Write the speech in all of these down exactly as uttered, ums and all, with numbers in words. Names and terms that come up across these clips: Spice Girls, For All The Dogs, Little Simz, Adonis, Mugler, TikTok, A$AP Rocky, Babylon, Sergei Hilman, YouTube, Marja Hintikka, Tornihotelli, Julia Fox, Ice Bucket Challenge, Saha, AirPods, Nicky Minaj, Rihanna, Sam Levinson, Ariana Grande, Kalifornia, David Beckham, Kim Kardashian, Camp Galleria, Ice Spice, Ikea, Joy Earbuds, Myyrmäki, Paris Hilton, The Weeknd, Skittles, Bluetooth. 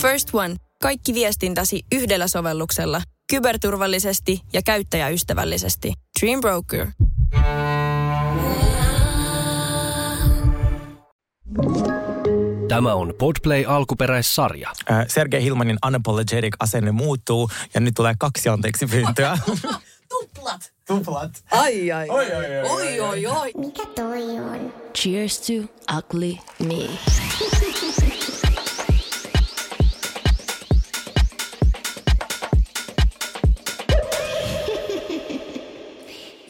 First One. Kaikki viestintäsi yhdellä sovelluksella. Kyberturvallisesti ja käyttäjäystävällisesti. Dream Broker. Tämä on Podplay-alkuperäissarja. Äh, Sergei Hilmanin unapologetic-asenne muuttuu ja nyt tulee kaksi anteeksi pyyntöä. Tuplat. Tuplat. Ai ai. Oi oi oi. Oi, oi, oi. Mikä toi on? Cheers to ugly me.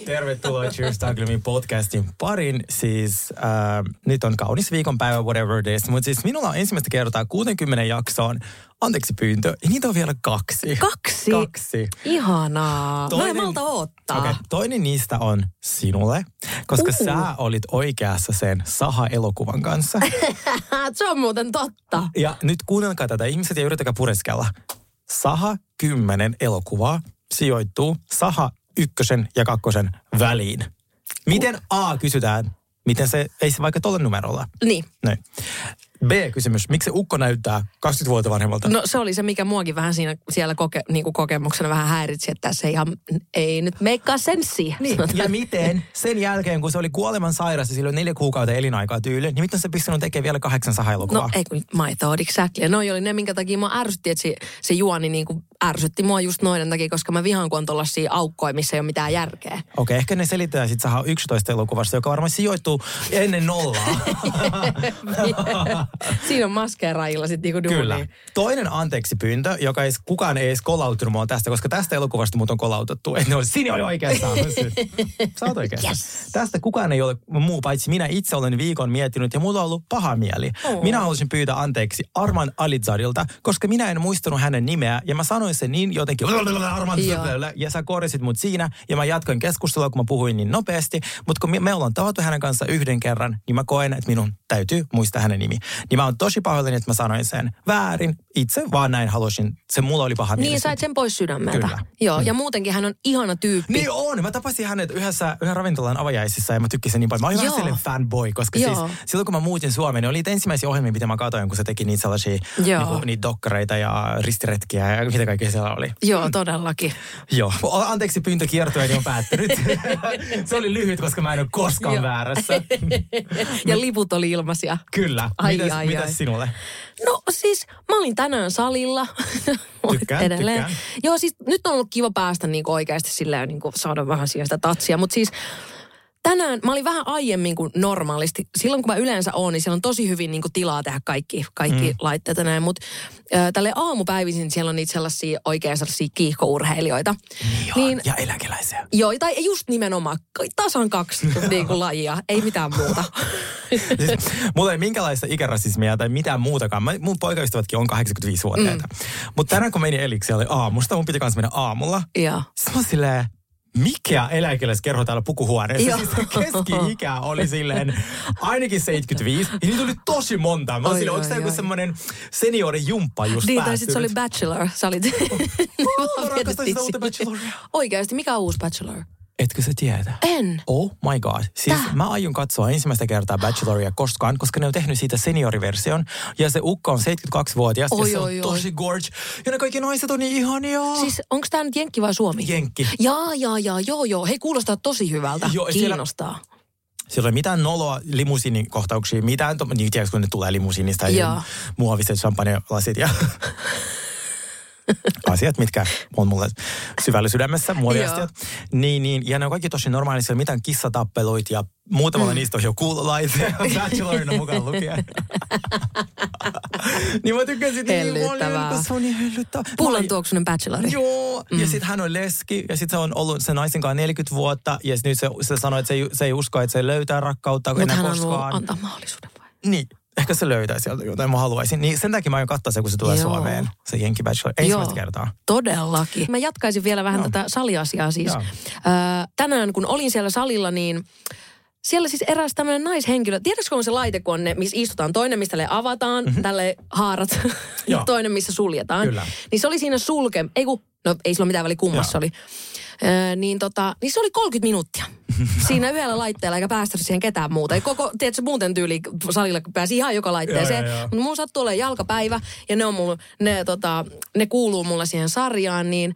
Tervetuloa Cheers to Ugly Me -podcastin parin. Siis äh, nyt on kaunis viikonpäivä, whatever it is. Mutta siis minulla on ensimmäistä kertaa kuuteenkymmeneen jaksoon anteeksi pyyntö. Ja niitä on vielä kaksi. Kaksi? Kaksi. Ihanaa. Toinen, mä en malta oottaa. Okay, toinen niistä on sinulle, koska uh. sä olit oikeassa sen Saha-elokuvan kanssa. Se on muuten totta. Ja nyt kuunnelkaa tätä ihmiset ja yritäkää pureskella. Saha kymmenen elokuvaa sijoittuu Saha ykkösen ja kakkosen väliin. Miten A kysytään, miten se, ei se vaikka tolle numerolla. Niin. Noin. B-kysymys, miksi se ukko näyttää kaksikymmentä vuotta vanhemmalta? No se oli se, mikä muakin vähän siinä siellä koke, niin kuin kokemuksena vähän häiritsi, että se ihan ei nyt meikkaa senssiä. Niin. Ja miten sen jälkeen, kun se oli kuoleman sairas ja silloin neljä kuukautta elinaikaa tyyliin, niin miten se pistänyt tekemään vielä kahdeksan Saha-elokuvaa? No ei kun my thought exactly. No oli ne, minkä takia mua ärsytti, että se, se juoni niin kuin ärsytti mua just noiden takia, koska mä vihaan, kun on tuollaisia aukkoja, missä ei ole mitään järkeä. Okei, okay, ehkä ne selitetään sitten Saha yksitoista elokuvasta, joka varmaan sijoittuu ennen nollaa. Siinä on maskeeraajilla sitten niinku duunia. Kyllä. Toinen anteeksi pyyntö, joka ei, kukaan ei edes kolautunut mua tästä, koska tästä elokuvasta mut on kolautettu. Että ne oli, sinä oli oikeastaan. Sä oot oikeastaan. Yes. Tästä kukaan ei ole muu, paitsi minä itse olen viikon miettinyt ja mulla on ollut paha mieli. Oh. Minä haluaisin pyytää anteeksi Arman Alizarilta, koska minä en muistanut hänen nimeä ja mä sanoin sen niin jotenkin Arman ja sä korjasit mut siinä ja mä jatkoin keskustelua, kun mä puhuin niin nopeasti. Mutta kun me ollaan tavattu hänen kanssa yhden kerran, niin mä koen, että minun täytyy muistaa hänen nimi. Niin mä oon tosi pahoillani, että mä sanoin sen väärin. Itse vaan näin halusin. Se mulla oli paha mieli. Niin, sait sen pois sydämeltä. Kyllä. Joo, mm. ja muutenkin hän on ihana tyyppi. Niin on! Mä tapasin hänet yhdessä, yhden ravintolan avajaisissa ja mä tykkäsin niin paljon. Mä olin vähän sellainen fanboy, koska Joo. siis silloin kun mä muutin Suomeen, niin oli niitä ensimmäisiä ohjelmia, mitä mä katsoin, kun se teki niitä sellaisia niinku, niitä dokkareita ja ristiretkiä ja mitä kaikkea siellä oli. Joo, mm. todellakin. Joo. Anteeksi, pyyntökiertueeni on päättynyt. Se oli lyhyt, koska mä en ole koskaan Joo. väärässä. Ja liput oli ilmaisia. Kyllä. Ai, mitäs, ai, mitäs ai. sinulle? No siis, mä olin tänään salilla. Tykkään, edelleen. Tykkään. Joo, siis nyt on ollut kiva päästä niinku oikeasti silleen niinku saada vähän sieltä tatsia, mutta siis tänään, mä olin vähän aiemmin kuin normaalisti. Silloin kun mä yleensä oon, niin siellä on tosi hyvin niin kuin tilaa tehdä kaikki, kaikki mm. laitteet ja näin. Mutta tälle aamupäivisin siellä on niitä sellaisia oikein sellaisia kiihkourheilijoita. Niin, niin ja eläkeläisiä. Joo, tai just nimenomaan tasan kaksi niin kuin lajia, ei mitään muuta. Siis, mulla ei minkälaista ikärasismia tai mitään muutakaan. Mä, mun poikaystävätkin on kahdeksankymmentäviisivuotiaita. Mm. Mutta tänään kun meni Elixialle aamusta, mun piti kanssa mennä aamulla. Joo. Se on silleen... Mikä eläkeläiskerho täällä pukuhuoneessa? Siis keski-ikä oli silleen ainakin seitsemänkymmentäviisi. Ja niitä oli tosi monta. Mä olin silleen, onko tämä joku semmoinen seniorijumppa just niin, päässyt? Niin, se oli bachelor. Sä olit... Mä rakastaisin sitä uutta bacheloria. Oikeasti, mikä on uusi bachelor? Etkö sä tietä? En. Oh my god. Siis Tää. mä aion katsoa ensimmäistä kertaa Bacheloria koskaan, koska ne on tehnyt siitä senioriversion. Ja se ukka on seitsemänkymmentäkaksivuotias oi, ja se on oi, tosi oi. gorge. Ja ne kaikki naiset on niin ihania. Siis onko tää nyt Jenkki vai Suomi? Jenkki. Jaa, jaa, jaa, joo, joo. Hei, kuulostaa tosi hyvältä. Joo, kiinnostaa. Siellä... Siellä ei mitään noloa limusiinikohtauksia. Mitään, to... niin tiedätkö, kun ne tulee limusiinista ja muoviset champagne-lasit ja... asiat, mitkä on mulle syvällä sydämessä, muoviastiat. Niin, niin, ja ne on kaikki tosi normaali, siellä mitään kissatappeluita ja muutamalla mm. niistä on jo kuulolaisia, bachelorina mukaan lukien. Niin mä tykkään sit niin paljon, se on niin hellyttävää. Pullan tuoksunen bachelori. Joo, mm. ja sit hän on leski, ja sit se on ollut sen naisen kanssa neljäkymmentä vuotta, ja nyt se, se sanoi, että se ei, se ei usko, että se löytää rakkautta enää koskaan. Mutta hän on antaa mahdollisuuden vai? Niin. Ehkä se löytää sieltä jotain, mä haluaisin. Niin sen takia mä aion katsoa se, kun se tulee Joo. Suomeen, se Jenki Bachelor. Ensimmäistä kertaa. Todellakin. Mä jatkaisin vielä vähän no. tätä saliasiaa siis. Öö, tänään, kun olin siellä salilla, niin siellä siis eräs tämmöinen naishenkilö. Tiedätkö, on se laite, kun on ne, missä istutaan? Toinen, mistä le avataan, mm-hmm. tälle haarat. Toinen, missä suljetaan. Kyllä. Niin se oli siinä sulke... Ei kun, no ei sillä ole mitään väliä, kummassa oli. Öö, niin, tota, niin se oli kolmekymmentä minuuttia siinä yhdellä laitteella, eikä päästänyt siihen ketään muuta. Ei koko, tiedätkö, muuten tyyli salilla pääsi ihan joka laitteeseen. Mutta mun sattuu olemaan jalkapäivä ja ne, on mul, ne, tota, ne kuuluu mulle siihen sarjaan, niin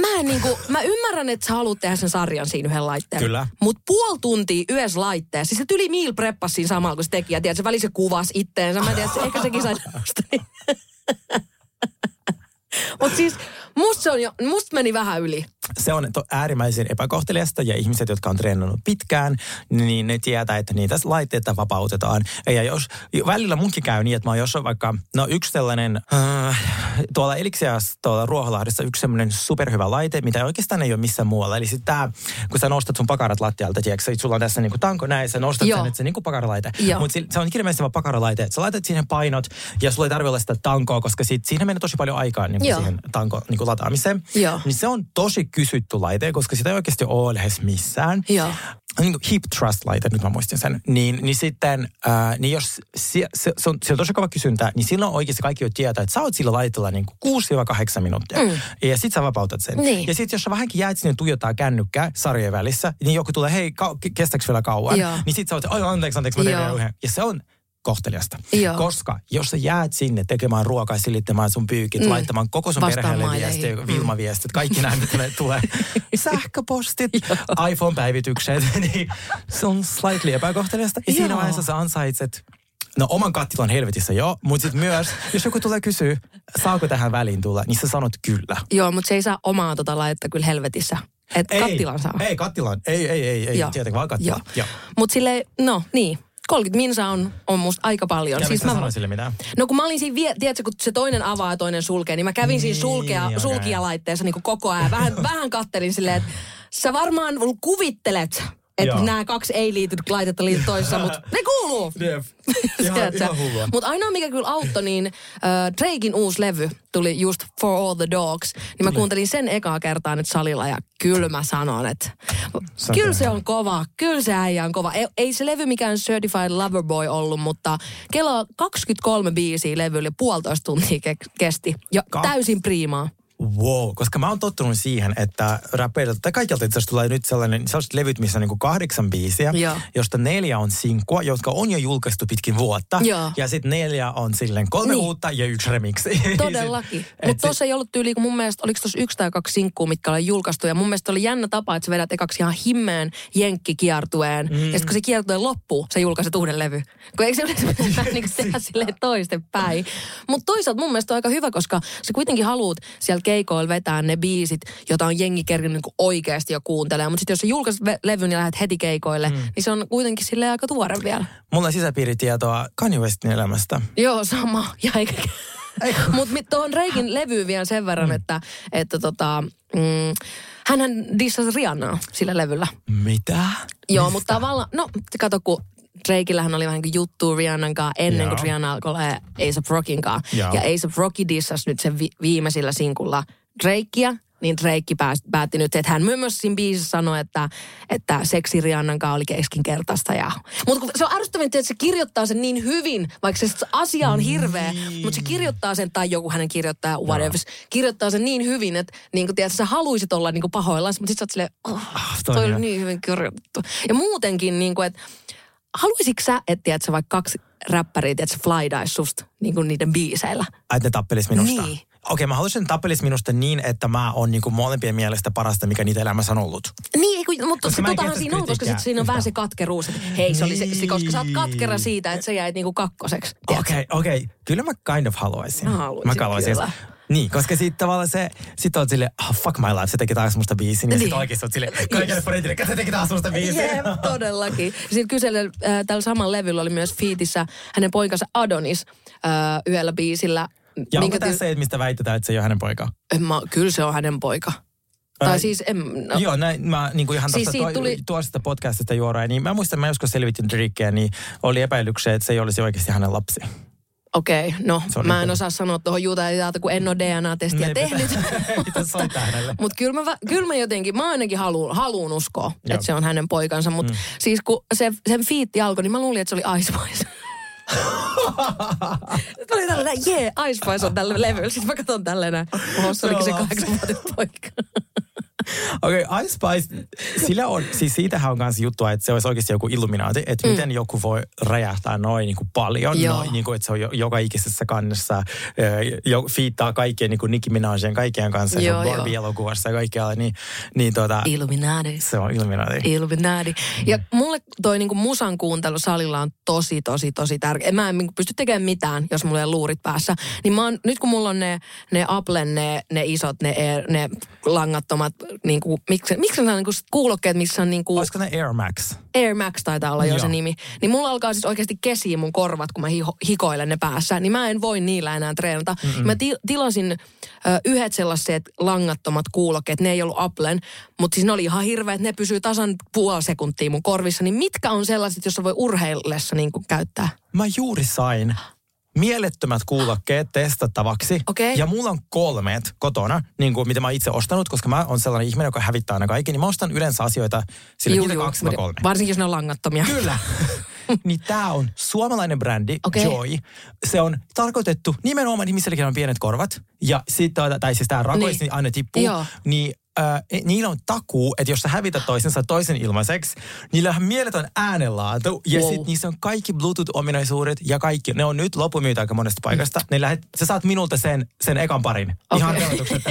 mä, niinku, mä ymmärrän, että sä haluat tehdä sen sarjan siinä yhden laitteen. Kyllä. Mut puoli tuntia yhdessä laitteessa. Siis se tyli meal preppasi siinä samalla, kun se teki. Ja tiedätkö, se välissä kuvasi itteensä. Mä en tiedä, että ehkä sekin sai nostaa. Mutta siis musta, se on jo, musta meni vähän yli. Se on to, äärimmäisen epäkohteliasta ja ihmiset, jotka on treenannut pitkään, niin ne tietää, että niitä laitteita vapautetaan. Ja jos välillä munkin käy niin, että mä oon jossain vaikka, no yksi sellainen, äh, tuolla Elixiassa, tuolla Ruoholahdessa yksi sellainen superhyvä laite, mitä oikeastaan ei ole missään muualla. Eli sit tää, kun sä nostat sun pakarat lattialta, tiedätkö, sulla on tässä niinku tanko näin, sä nostat Joo. sen, että se niinku pakaralaite. Mutta se on kirjallisesti vaan pakaralaite, että sä laitat siihen painot ja sulla ei tarvitse olla sitä tankoa, koska sit, siinä menee tosi paljon aikaa niinku siihen tankoon niinku lataamiseen. Joo. Niin se on tosi kysytty laite, koska sitä ei oikeasti ole lähes missään. Joo. Niin kuin HipTrust-laite, nyt mä muistin sen, niin, niin sitten, ää, niin jos se, se, se, on, se on tosi kova kysyntä, niin silloin oikeasti kaikki jo tietää, että sä oot sillä laitella niin kuin kuusi kahdeksan minuuttia. Mm. Ja sit sä vapautat sen. Niin. Ja sit jos sä vähänkin jäät sinne tuijottaa kännykkää sarjojen välissä, niin joku tulee, hei, ka- kestääkö vielä kauan? Joo. Niin sit sä oot, oi anteeksi, anteeksi, mä tein yhden. Ja se on kohteliasta. Joo. Koska jos sä jäät sinne tekemään ruokaa, silittämään sun pyykit, mm. laittamaan koko sun perheelle viestiä, mm. Vilma-viestit, kaikki näin, mitä tulee, sähköpostit, iPhone-päivitykset, niin se on slightly epäkohteliasta. Ja Joo. siinä vaiheessa sä ansaitset, no oman kattilan helvetissä jo, mutta sitten myös, jos joku tulee kysyä, saako tähän väliin tulla, niin sä sanot kyllä. Joo, mutta se ei saa omaa tota laitetta kyllä helvetissä. Että kattilan saa. Ei, kattilan. Ei, ei, ei, ei. Tietenkin vaan kattilan. Mutta silleen, no niin. kolmekymmentä minsa on, on musta aika paljon. Ja siis mistä mä sanoin sille mitään? No kun mä olin siinä, vie, tiedätkö, kun se toinen avaa ja toinen sulkee, niin mä kävin niin, siinä sulkea, okay. sulkijalaitteessa niin kuin koko ajan. Vähän, vähän kattelin silleen, että sä varmaan kuvittelet, että nämä kaksi ei liity laitetta liity toissa, mutta ne kuuluu. Jep. Ihan, ihan hullua. Mutta ainoa mikä kyllä auttoi, niin äh, Drakein uusi levy tuli just For All The Dogs. Niin mä tuli. kuuntelin sen ekaa kertaa nyt salilla ja kyllä mä sanon, että kyllä se on kova, kyllä se äijä on kova. Ei, ei se levy mikään Certified Loverboy ollut, mutta kello kaksikymmentäkolme biisiä levylle puolitoista tuntia ke- kesti. Ja Kaks. täysin priimaa. Wow, koska mä oon tottunut siihen, että räpeiltä, tai kaikilta itse asiassa tulee nyt sellainen, sellaiset levyt, missä on niinku kahdeksan biisiä, Joo. josta neljä on sinkkua, jotka on jo julkaistu pitkin vuotta, Joo. ja sitten neljä on silleen kolme niin. uutta ja yksi remiksi. Todellakin. Mutta tuossa sit ei ollut tyyliä, kun mun mielestä, oliko tuossa yksi tai kaksi sinkkua, mitkä oli julkaistu, ja mun mielestä oli jännä tapa, että sä vedät ekaksi ihan himmeen jenkkikiertueen, mm. ja sitten kun se kiertueen loppuu, sä julkaiset uuden levy. Kun eikö se yleensä niinku tehdä silleen toisten päin. Mutta toisaalta mun mielestä on aika hyvä, koska sä kuitenkin haluat sieltä keikoilla vetää ne biisit, joita on jengi kerkinyt niin oikeasti jo kuuntelemaan. Mutta sitten jos sä julkaiset levyn ja lähdet heti keikoille, mm. niin se on kuitenkin silleen aika tuore vielä. Mulla on sisäpiiritietoa Kanye Westin elämästä. Joo, sama. Mutta tuohon Draken levyyn vielä sen verran, mm. että, että tota, mm, hänhän dissasi Rihanaa sillä levyllä. Mitä? Joo, mutta tavallaan, no kato kun Drakeillähän oli vähän niin kuin juttu Rihannan kanssa ennen Joo. kuin Rihanna alkoi olla A$AP Rockin kanssa. Ja A$AP Rocky dissasi nyt sen vi- viimeisillä sinkulla Drakea. Niin Drake pääst, päätti nyt, että hän myös siinä biisissä sanoi, että, että seksi Rihannan kanssa oli keskinkertaista. Ja mutta se on ärsyttävää, että se kirjoittaa sen niin hyvin, vaikka se asia on hirveä, niin. mutta se kirjoittaa sen, tai joku hänen kirjoittaa, whatever, no. kirjoittaa sen niin hyvin, että niin kuin, tiedät, sä haluisit olla niin pahoillaan, mutta sit sä oot silleen, oh, ah, toi on niin hyvin kirjoitettu. Ja muutenkin, niin kuin, että haluisitko sä, että tiedät sä vaikka kaksi räppäriä, tiedät sä flydaisi susta niin kuin niiden biiseillä? Ai, että ne tappelisi minusta? Niin. Okei, mä haluaisin tappelis minusta niin, että mä oon niinku molempien mielestä parasta, mikä niitä elämässä on ollut. Niin, mutta se totahan siinä on, koska sit siinä on vähän se katkeruus, että hei, niin. se oli se, koska sä oot katkera siitä, että sä jäit niinku kakkoseksi. Okei, okei. Okay, okay. Kyllä mä kind of haluaisin. Mä haluaisin, mä haluaisin kyllä. Niin, koska sit tavallaan se, sit oot silleen, oh, fuck my life, se teki taas musta biisin. Ja niin. sit oikeesti oot silleen, kaikille yes. friendille, se teki taas musta biisin. Jep, todellakin. Sitten kyselen, äh, tällä samalla levyllä oli myös featissä hänen poikansa Adonis äh, yhdellä biisillä. Ja onko tässä se, mistä väitetään, että se ei ole hänen poika? Mä, kyllä se on hänen poika. Ää, tai siis en, no. Joo, näin, mä niin kuin ihan siis tuosta tuli tuosta podcastista juoraan, niin mä muistan, mä joskus selvitin Drakeä, niin oli epäilyksiä, että se ei olisi oikeasti hänen lapsi. Okei, okay, no mä niin en osaa sanoa tuohon juutajilta, kun en ole D N A-testiä ne tehnyt. Mutta mut kyllä, mä, kyllä mä jotenkin, mä ainakin haluun, haluun uskoa, Joo. että se on hänen poikansa. Mutta mm. siis kun se, sen fiitti alkoi, niin mä luulin, että se oli Ice Spice. Sitten oli tällainen, jee, Ice Spice on tällä levyllä. Sitten mä katson tällainen, oho, se olikin se kahdeksanvuotias poika. Okei, okay, Ice Spice, sillä on, siis siitähän on kans juttua, että se olisi oikeasti joku illuminaati, että mm. miten joku voi räjähtää noin niin kuin paljon, noin, niin kuin, että se on jo, joka ikisessä kannessa, jo, fiittaa kaikkien niin kuin Nicky Minajien, kaikkien kanssa, se on Barbie-elokuvassa ja kaikkialla, niin, niin tuota... Illuminaati. Se on Illuminaati. Illuminaati. Ja mm. mulle toi niin kuin musan kuuntelu salilla on tosi, tosi, tosi tärkeä. Mä en niin kuin pysty tekemään mitään, jos mulla ei luurit päässä. Niin mä oon, nyt kun mulla on ne, ne Applen, ne, ne isot, ne, ne langattomat... Niin kuin, miksi, miksi nämä niin kuin kuulokkeet, missä on niin kuin... Olisiko ne Air Max? Air Max taitaa olla jo se nimi. Niin mulla alkaa siis oikeasti kesiä mun korvat, kun mä hiho, hikoilen ne päässä. Niin mä en voi niillä enää treenata. Mm-mm. Mä til, tilasin ö, yhdet sellaiset langattomat kuulokkeet. Ne ei ollut Applen, mutta siis ne oli ihan hirveät. Ne pysyy tasan puoli sekuntia mun korvissa. Niin mitkä on sellaiset, jossa voi urheillessa niin kuin käyttää? Mä juuri sain mielettömät kuulokkeet testattavaksi. Okay. Ja mulla on kolmet kotona, niin kuin mitä mä itse ostanut, koska mä oon sellainen ihminen, joka hävittää aina kaiken. Niin mä ostan yleensä asioita sillä juu, niitä juu, kaksi kolme. Varsinkin, jos ne on langattomia. Kyllä. Niin tää on suomalainen brändi, okay. Joy. Se on tarkoitettu nimenomaan ihmiselle, joilla on pienet korvat. Ja sit, tai siis tää rakoista niin. aina tippuu. Joo. Niin Äh, niillä on takuu, että jos sä hävität toisensa toisen ilmaiseksi, niillä on mieletön äänenlaatu ja wow. sit niissä on kaikki Bluetooth-ominaisuudet ja kaikki. Ne on nyt loppumyytä aika monesta paikasta. Ne lähet, sä saat minulta sen, sen ekan parin. Okay. Ihan veloituksetta.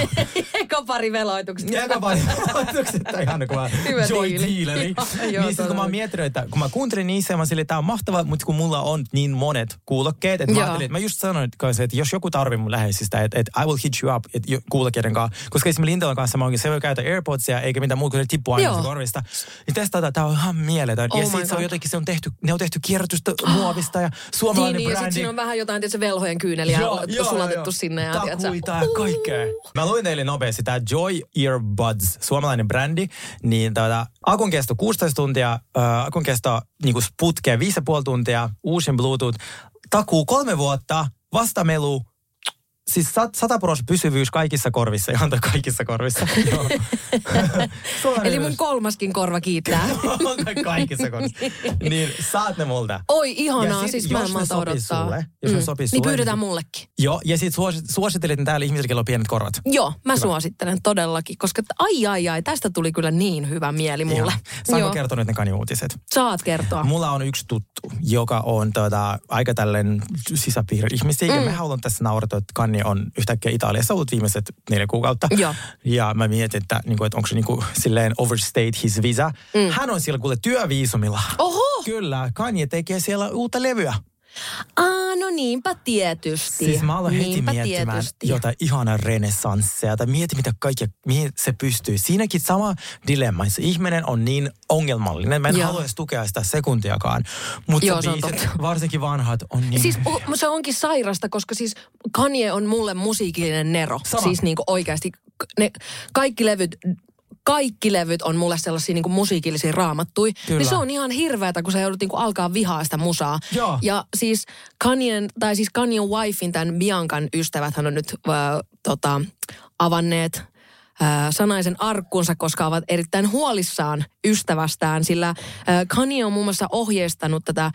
Ekan parin veloituksetta. Ekan parin veloituksetta. Ihan kuin mä Joy Dealeri. Niin sit kun mä miettinyt, että kun mä kuuntelin niissä, mä silleen, tää on mahtavaa, mutta kun mulla on niin monet kuulokkeet, että mä, mä just sanoin, että jos joku tarvii mun läheisistä, että, että I will hit you up kuulokkeiden kanssa, koska esimerkiksi Lindelan kanssa mä oonkin, ei voi käytä AirPodsia eikä mitään muuta, kun ne tippuu aina sen korvista. Niin testataan, tää on ihan mieletön. Oh ja sit se on jotenkin, se on tehty, ne on tehty kierrätystä ah. muovista ja suomalainen niin, brändi. Niin, ja sit siinä on vähän jotain, tietysti velhojen kyyneliä joo, joo, sulatettu joo. sinne. Ja takuita ja kaikkea. Mä luin teille nopeasti, tää Joy Earbuds, suomalainen brändi, niin tota, akun kesto kuusitoista tuntia, äh, akun kesto niinku putkeen viisi pilkku viisi tuntia, uusin Bluetooth, takuu kolme vuotta, vastamelu, siis sata prosenttia pysyvyys kaikissa korvissa, ihan kaikissa korvissa. Eli mun kolmaskin korva kiittää. Kaikissa korvissa. Niin saat ne multa. Oi ihanaa, siis mä en malta odottaa. Sulle, jos mm. ne sopii sulle. Niin pyydetään niin... mullekin. Joo, ja sit suosit- suosittelit ne täällä ihmisille, joilla on pienet korvat. Joo, mä hyvä. Suosittelen todellakin, koska ai ai ai, tästä tuli kyllä niin hyvä mieli mulle. Saanko kertoa nyt ne Kanye-uutiset? Saat kertoa. Mulla on yksi tuttu, joka on tota, aika tälleen sisäpiiri-ihmisiä, mm. ja me haluan tässä naurata, että Kanye on yhtäkkiä Italiassa ollut viimeiset neljä kuukautta. Ja, ja mä mietin, että, niin kuin, että onko se niin kuin, silleen overstate his visa. Mm. Hän on siellä kuule työviisumilla. Oho! Kyllä, Kanye tekee siellä uutta levyä. Aa, no niinpä tietysti. Siis mä aloin heti miettimään tietysti. Jotain ihanaa renessanssia. Tai mieti, mitä kaikkea, mihin se pystyy. Siinäkin sama dilemma. Se ihminen on niin ongelmallinen. Mä en halua edes tukea sitä sekuntiakaan. Mutta se biiset, varsinkin vanhat, on niin... Siis o, se onkin sairasta, koska siis Kanye on mulle musiikillinen nero. Sama. Siis niinku oikeasti ne kaikki levyt... Kaikki levyt on mulle sellaisia niin kuin musiikillisia raamattuja. Niin se on ihan hirveätä, kun sä joudut niin kuin alkaa vihaa sitä musaa. Joo. Ja siis Kanyen, tai siis Kanyen wifein, tämän Biancan ystäväthän on nyt äh, tota, avanneet äh, sanaisen arkkunsa, koska ovat erittäin huolissaan ystävästään. Sillä äh, Kanye on muun muassa ohjeistanut tätä äh,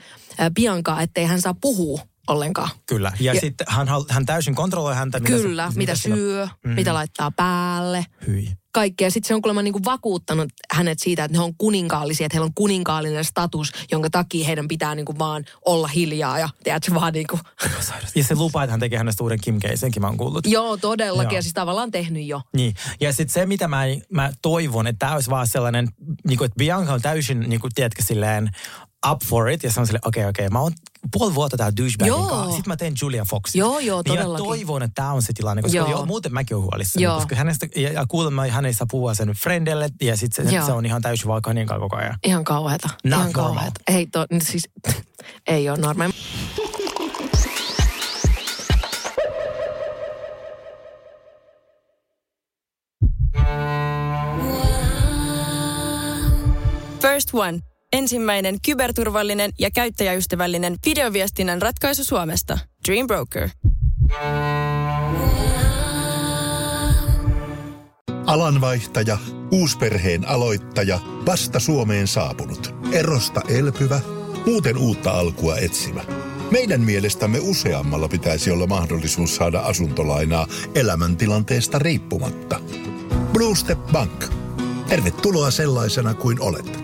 Biancaa, ettei hän saa puhua ollenkaan. Kyllä. Ja, ja sitten hän, hän täysin kontrolloi häntä. Mitä kyllä, se, mitä syö, mm-hmm. mitä laittaa päälle. Hyi. Kaikkea. Sitten se on kuulemma niin kuin vakuuttanut hänet siitä, että he on kuninkaallisia, että heillä on kuninkaallinen status, jonka takia heidän pitää niin kuin vaan olla hiljaa ja tiedätkö vaan niin kuin... Ja se lupaa, että hän tekee hänestä uuden Kim K, senkin mä oon kuullut. Joo, todellakin. Joo. Ja siis tavallaan tehnyt jo. Niin. Ja sitten se, mitä mä, mä toivon, että tämä olisi vaan sellainen, niin kuin, että Bianca on täysin, niin kuin, tiedätkö, silleen up for it. Ja se on silleen, okei, okay, okei, okay, mä oon puoli vuotta tää douchebagin kanssa. Sitten mä teen Julia Foxin. Joo, joo, todellakin. Ja toivon, että tää on se tilanne, koska joo. Joo, muuten mäkin oon huolissani. Joo. Koska hänestä, ja kuulemma hän ei saa puhua sen friendelle, ja sitten se, se on ihan täysin vaan Kanyen kanssa koko ajan. Ihan kauheeta. Not ihan kauheeta. Ei, to, siis, ei ole normaali. First One. Ensimmäinen kyberturvallinen ja käyttäjäystävällinen videoviestinnän ratkaisu Suomesta. Dream Broker. Alanvaihtaja, uusperheen aloittaja, vasta Suomeen saapunut, erosta elpyvä, muuten uutta alkua etsimä. Meidän mielestämme useammalla pitäisi olla mahdollisuus saada asuntolainaa elämäntilanteesta riippumatta. Bluestep Bank. Tervetuloa sellaisena kuin olet.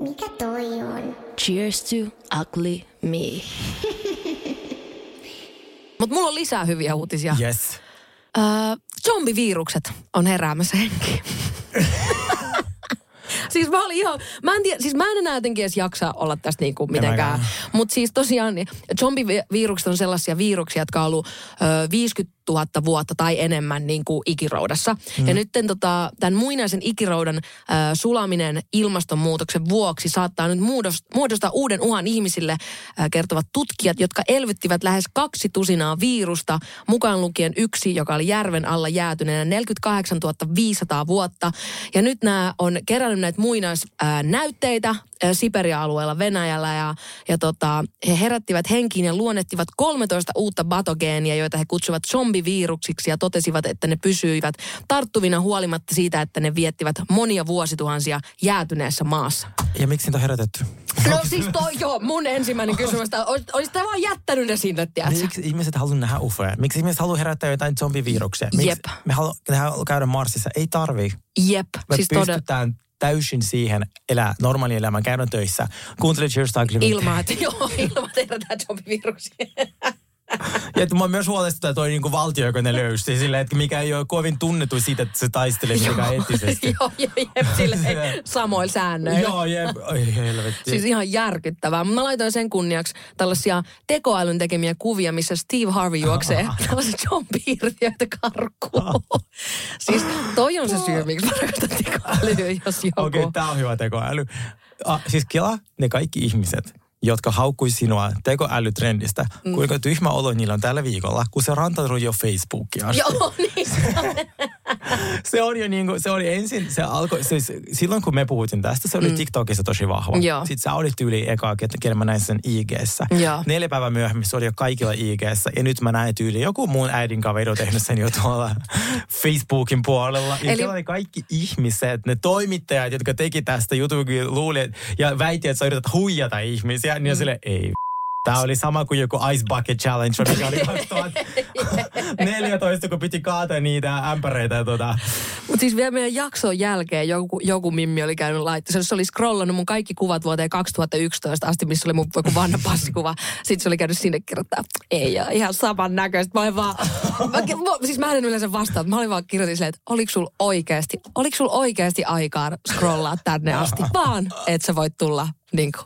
Mikä toi on? Cheers to ugly me. Mut mulla on lisää hyviä uutisia. Yes. Öö, zombivirukset on heräämässä henkiin. Siis mä olin ihan, mä en, tiedä, siis mä en enää jotenkin edes jaksa olla tästä niinku mitenkään. Mutta siis tosiaan zombivirukset on sellaisia viruksia, jotka on ollut ö, viisikymmentätuhatta vuotta tai enemmän niinku ikiroudassa. Mm. Ja nyt tota, tämän muinaisen ikiroudan ö, sulaminen ilmastonmuutoksen vuoksi saattaa nyt muodostaa uuden uhan ihmisille, ö, kertovat tutkijat, jotka elvyttivät lähes kaksi tusinaa virusta, mukaan lukien yksi, joka oli järven alla jäätyneenä neljäkymmentäkahdeksantuhatta viisisataa vuotta. Ja nyt nämä on kerännyt näitä muinaisnäytteitä Siberia-alueella Venäjällä ja, ja tota, he herättivät henkiin ja luonnehtivat kolmetoista uutta patogeenia, joita he kutsuvat zombiviruksiksi ja totesivat, että ne pysyivät tarttuvina huolimatta siitä, että ne viettivät monia vuosituhansia jäätyneessä maassa. Ja miksi niitä on herätetty? No siis toi joo, mun ensimmäinen kysymys. Olisitte vaan jättänyt ne sinne, tiedätkö? Miksi ihmiset haluaa nähdä ufoja? Miksi ihmiset haluaa herättää jotain zombiviruksia? Miksi Jep. me haluaa käydä Marsissa? Ei tarvii. Jep. Me siis pystytään todella täysin siihen elää normaali elämän käydä töissä. Kuuntele Cheers Talk. Ilmaat, joo, ilmaat herätään zombiviruksia. Ja mä myös huolestuttaa toi niinku valtio, joka ne löysi sillä, että mikä ei ole kovin tunnetu siitä, että se taistelee mikä eettisesti. Joo, joo, jep, silleen samoilla säännöillä. Joo, jep, oi helvetti. Siis ihan järkyttävää. Mä laitoin sen kunniaksi tällaisia tekoälyn tekemiä kuvia, missä Steve Harvey juoksee tällaiset zombi-hirtiöitä karkuun. Siis toi on se syy, miksi mä rakastan tekoälyä, jos joku. Okei, okay, tää on hyvä tekoäly. Ah, siis kela ne kaikki ihmiset, jotka haukkui sinua tekoälytrendistä, mm. kuinka tyhmä olo niillä on tällä viikolla, kun se rantautui jo Facebookia. Joo, niin. Se on jo niin kuin, se oli ensin, se alkoi, siis silloin kun me puhutin tästä, se oli mm. TikTokissa tosi vahva. Joo. Sitten sä olit tyyli ekaa, kenen mä näin sen I G:ssä. Joo. Neljä päivää myöhemmin se oli jo kaikilla I G:ssä. Ja nyt mä näin tyyli, joku muun äidin kaveri on tehnyt sen jo tuolla Facebookin puolella. Ja Eli... kaikki ihmiset, ne toimittajat, jotka teki tästä YouTubea, luuli ja väitti, että sä yrität huijata ihmisiä. Ja niin sille ei. Tämä oli sama kuin joku Ice Bucket Challenge, mikä oli kaksituhattaneljätoista, kun piti kaataa niitä ämpäreitä. Tuota. Mutta siis vielä meidän jakson jälkeen joku, joku mimmi oli käynyt laittaa. Se oli scrollannut mun kaikki kuvat vuoteen kaksituhattayksitoista asti, missä oli mun joku vanha passikuva. Sitten se oli käynyt sinne kirjoittaa, ei ole ihan saman näköistä. Mä en vaan, mä, siis mä en yleensä vastaa, mä olin vaan kirjoitin silleen, että oliko sulla oikeasti, oliko sulla oikeasti aikaa scrollaa tänne asti, vaan et sä voit tulla. Niin kuin,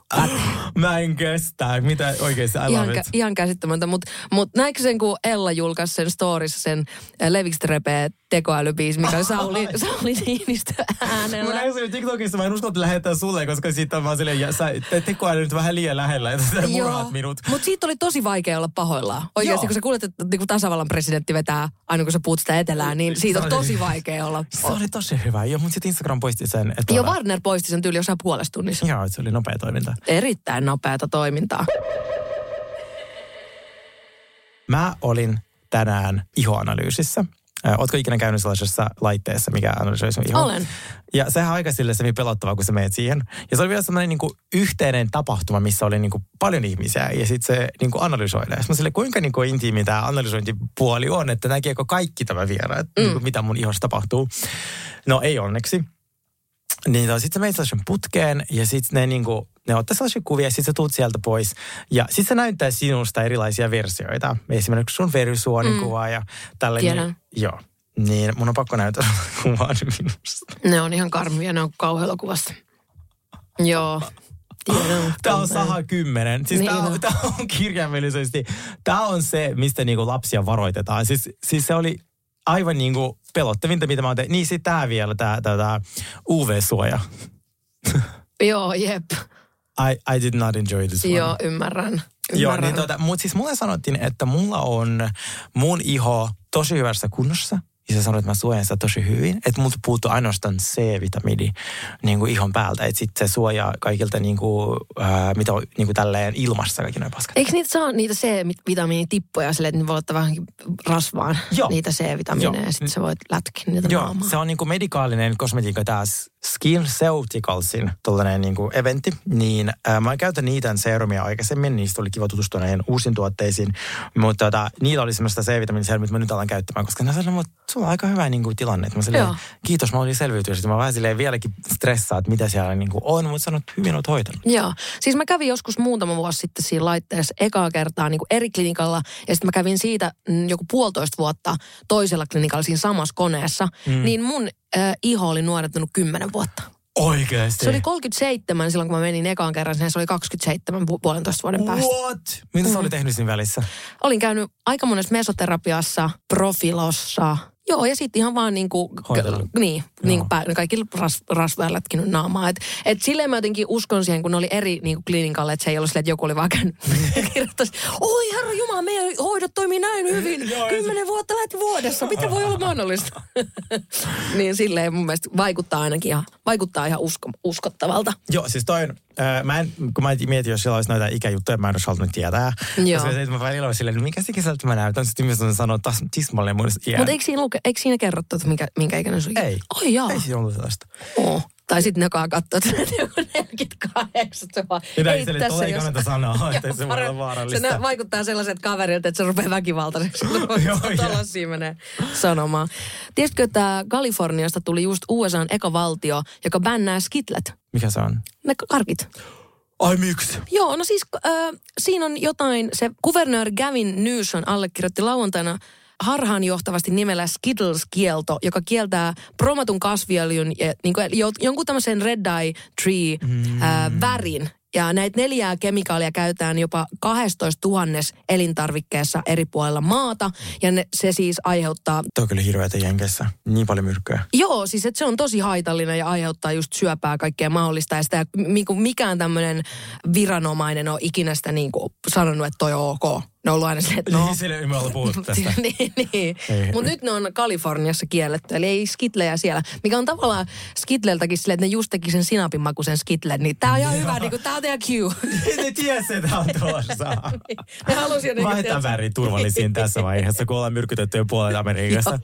mä en kestä. Mitä oikeasti? Ihan, kä- ihan käsittämätöntä. Mutta mut näikö sen, kun Ella julkaisi sen storissa sen Levikstrepeen tekoälybiisi, mikä Sauli, Sauli Niinistö äänellä. Mä näin sen TikTokissa. Mä en uskalla lähettää sulle, koska siitä mä silleen, ja, sä, te, tekoäly nyt vähän liian lähellä, että sä murhaat minut. Mutta siitä oli tosi vaikea olla pahoillaan. Oikeasti, kun sä kuulet, että niin tasavallan presidentti vetää, aina kun sä puhut sitä etelään, niin siitä on tosi vaikea olla. Se oli tosi hyvä. Joo, mutta sitten Instagram poisti sen. Joo, Warner poisti sen tyyli jossain puolesta tunnissa. Joo, se oli nopea toiminta. Erittäin nopeata toimintaa. Mä olin tänään ihoanalyysissä. Ootko ikinä käynyt sellaisessa laitteessa, mikä analysoi sun ihoa? Olen. Ja sehän on aika silleen semmoinen pelottavaa, kun sä menet siihen. Ja se oli vielä sellainen niin kuin yhteinen tapahtuma, missä oli niin kuin paljon ihmisiä ja sitten se niin kuin analysoidaan. Ja mä silleen, kuinka niin kuin intiimi tämä analysointipuoli on, että näkeekö kaikki tämä vieraan, mm. niin kuin mitä mun ihossa tapahtuu. No ei onneksi. Niin sitten sä menet sellaisen putkeen ja sitten ne niinku ne ottaa sellaisia kuvia, sitten sä tuut sieltä pois. Ja sitten se näyttää sinusta erilaisia versioita. Esimerkiksi sun verisuonikuvaa mm. ja tällainen. Tiedän. Joo. Niin mun on pakko näyttää kuvaa minusta. Ne on ihan karmia, ne on kauheilokuvassa. Joo. Tiedän. Tämä on Saha kymmenen. Siis niin, tää on, tää on kirjaimellisesti. Tää on se, mistä niinku lapsia varoitetaan. Siis, siis se oli aivan niinku pelottavinta, mitä mä oon tehnyt. Niin sit tää vielä, tää, tää, tää U V-suoja. Joo, jep. I, I did not enjoy this one. Joo, ymmärrän. ymmärrän. Niin tota, mutta siis mulle sanottiin, että mulla on mun iho tosi hyvässä kunnossa. Ja se sanoi, että mä suojan sitä tosi hyvin. Että multa puuttuu ainoastaan C-vitamiini niin kuin ihon päältä. Että sitten se suojaa kaikilta niin kuin, äh, mitä on niin kuin tälleen ilmassa kaikki noin paskat. Eikö niitä saa niitä C-vitamiinitippoja silleen, että ne voi ottaa vähän rasvaan Joo. niitä C-vitamiineja ja sitten sä voit lätkiä niitä Joo. naamaa? Se on niin kuin medikaalinen kosmetiikka taas SkinCeuticalsin tuollainen niin kuin eventti. Niin äh, mä käytän niitä serumia aikaisemmin. Niistä oli kiva tutustua näihin uusiin tuotteisiin. Mutta tota, niillä oli semmoista C-vitamiiniserumia, että mä nyt alan käyttämään, koska ne sanoi, sulla on aika hyvä niin kuin, tilanne. Että mä silleen, kiitos, mä olin selviytynyt. Mä vähän silleen vieläkin stressaa, että mitä siellä niin kuin, on, mutta sanot, että hyvin olet hoitanut. Joo. Siis mä kävin joskus muutama vuosi sitten siinä laitteessa ekaa kertaa niin kuin eri klinikalla. Ja sitten mä kävin siitä joku puolitoista vuotta toisella klinikalla siinä samassa koneessa. Mm. Niin mun äh, iho oli nuorettunut kymmenen vuotta. Oikeasti? Se oli kolmekymmentäseitsemän silloin, kun mä menin ekaan kerran. Se oli kaksikymmentäseitsemän puolentoista vuoden päästä. What? Mitä mm. sä olit tehnyt siinä välissä? Olin käynyt aika monessa mesoterapiassa, profilossa. Joo, ja sitten ihan vaan niinku, k- niin, niinku pä- kaikilla ras- rasvoja lätkinyt naamaa. Että et silleen mä jotenkin uskon siihen, kun ne oli eri niinku klinikalle, että se ei ollut silleen, että joku oli vaan käynyt kirjoittaisi, oi herra jumala, meidän hoidot toimii näin hyvin, kymmenen vuotta lähti vuodessa, mitä voi olla mahdollista? Niin silleen mun mielestä vaikuttaa ainakin ihan, vaikuttaa ihan usko, uskottavalta. Joo, siis toi on... Mä en, kun mä mietin, jos siellä olisi noita ikäjuttuja, mä en olisi halunnut tietää. Joo. Koska mä välillä olin silleen, mikä se kesältä mä näytän? Sitten ihmiset sanoo tismalleen mun iän. Mutta eikö siinä, luke, eikö siinä kerrottu, että minkä, minkä ikäinen sun iän? Ei. Ai jaa. Ei siinä ollut sellaista. Oh. Tai sitten nekaan katsoo, että neljäkymmentäkahdeksan. Ei tässä ei jos... kannata sanoa, että se voi olla vaarallista. Se vaikuttaa sellaiset kaverilta, että se rupeaa väkivaltaiseksi. Tuollaisia menee sanomaan. Tiesitkö, että Kaliforniasta tuli just U S A:n eka valtio, joka bännää skitlet? Mikä se on? Ne karkit. Ai miksi? Joo, no siis äh, siinä on jotain. Se kuvernööri Gavin Newsom allekirjoitti lauantaina harhaanjohtavasti nimellä Skittles-kielto, joka kieltää bromatun kasviöljyn ja niin kuin, jonkun tämmöisen red dye tree mm. ää, värin. Ja näitä neljää kemikaalia käytetään jopa kaksitoistatuhatta elintarvikkeessa eri puolilla maata. Ja ne, se siis aiheuttaa... Tuo on kyllä hirveätä Jenkeissä. Niin paljon myrkkyä. Joo, siis että se on tosi haitallinen ja aiheuttaa just syöpää kaikkea mahdollista. Ja sitä mikään tämmöinen viranomainen on ikinä sitä niin kuin sanonut, että toi on ok. Ne on ollut aina silleen, että no. Niin, sille me ollaan puhuttu tästä. niin, niin. Mutta nyt ne on Kaliforniassa kielletty, eli ei skitlejä siellä. Mikä on tavallaan skitleltäkin silleen, että ne just teki sen sinapinmakuisen skitlen. Niin tää on ihan hyvä, niin kuin tää on teidän cue. Ne tiesi, että tää on tuossa. Ne halusi jo niin kuin... Vaihdetaan väriin turvallisiin tässä vaiheessa, kun ollaan myrkytettyjen puolella Amerikassa.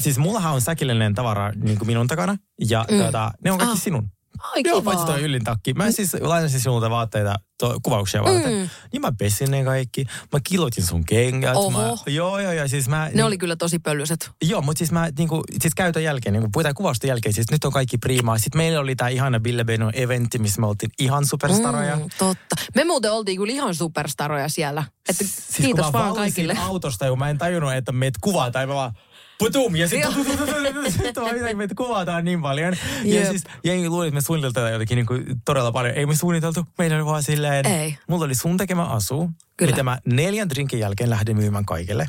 Siis mullahan on säkillinen tavara niin kuin minun takana, ja mm. tuota, ne on kaikki ah. sinun. Ai kiva. Joo, paitsi toi yllin takki. Mä siis lainasin sinulta vaatteita, to, kuvauksia varten. Mm. Niin mä pesin ne kaikki. Mä kilotin sun kengät. Oho. Mä, joo, joo, joo. Siis mä, ne niin, oli kyllä tosi pöllyiset. Joo, mutta siis mä niinku, siis käytön jälkeen, niinku puhutaan kuvausta jälkeen, siis nyt on kaikki priimaa. Sitten meillä oli tää ihana Bille Benon eventti, missä me oltiin ihan superstaroja. Mm, totta. Me muuten oltiin kyllä ihan superstaroja siellä. Että siis, kiitos vaan kaikille. Siis autosta, kun mä en tajunnut, että meitä kuvaa tai mä vaan... Putum! Ja sitten meitä kuvataan niin paljon. Ja siis jengi luuli, että me suunniteltiin jotenkin niin todella paljon. Ei me suunniteltu, meillä oli vaan silleen. Ei. Mulla oli sun tekemä asu, kyllä, mitä mä neljän drinkin jälkeen lähdin myymään kaikille.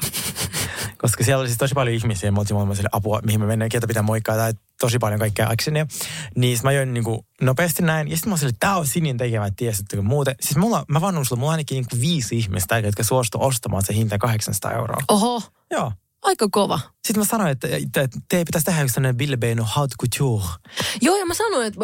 Koska siellä oli siis tosi paljon ihmisiä ja me oltiin maailmaiselle apua, mihin me mennään, ketä pitää moikkaa tai tosi paljon kaikkea actionia. Niin mä join niin kuin nopeasti näin. Ja sitten mä olin, että tää on sinin tekemä, että tiesittekö muuten. Siis mulla, mä vannun sulle, mulla on ainakin niin viisi ihmistä, jotka suostu ostamaan se hinta kahdeksansataa euroa. Oho. Joo. Aika kova. Sitten mä sanoin, että te ei pitäisi tehdä yksi Bille Beino haute couture. Joo, ja mä sanoin, että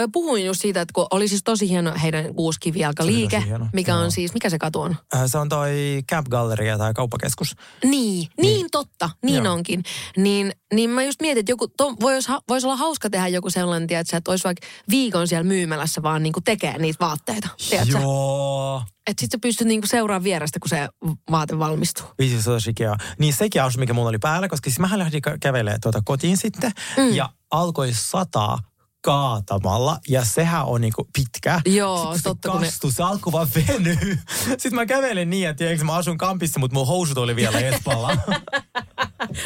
mä puhuin just siitä, että kun oli siis tosi hieno heidän uusi kivijalkaliike, mikä Joo. on siis, mikä se katu on? Se on toi Camp Galleria tai kauppakeskus. Niin, niin, niin totta, niin Joo. onkin. Niin, niin mä just mietin, että joku, to, vois, vois olla hauska tehdä joku sellainen, tiedätkö, että olisi vaikka viikon siellä myymälässä vaan niinku tekee niitä vaatteita, tiedätkö? Joo. Että sit sä pystyt niinku seuraamaan vierestä, kun se vaate valmistuu. viisisataa Ikea. Niin sekin asu, mikä mulla oli päällä, koska siis mähän lähdin kävelemään tuota kotiin sitten. Mm. Ja alkoi sataa kaatamalla. Ja sehän on niinku pitkä. Joo, totta. Se kastui, ne... se alkoi vaan venyy. Sitten mä kävelin niin, että tiedätkö, mä asun kampissa, mutta mun housut oli vielä Espalla.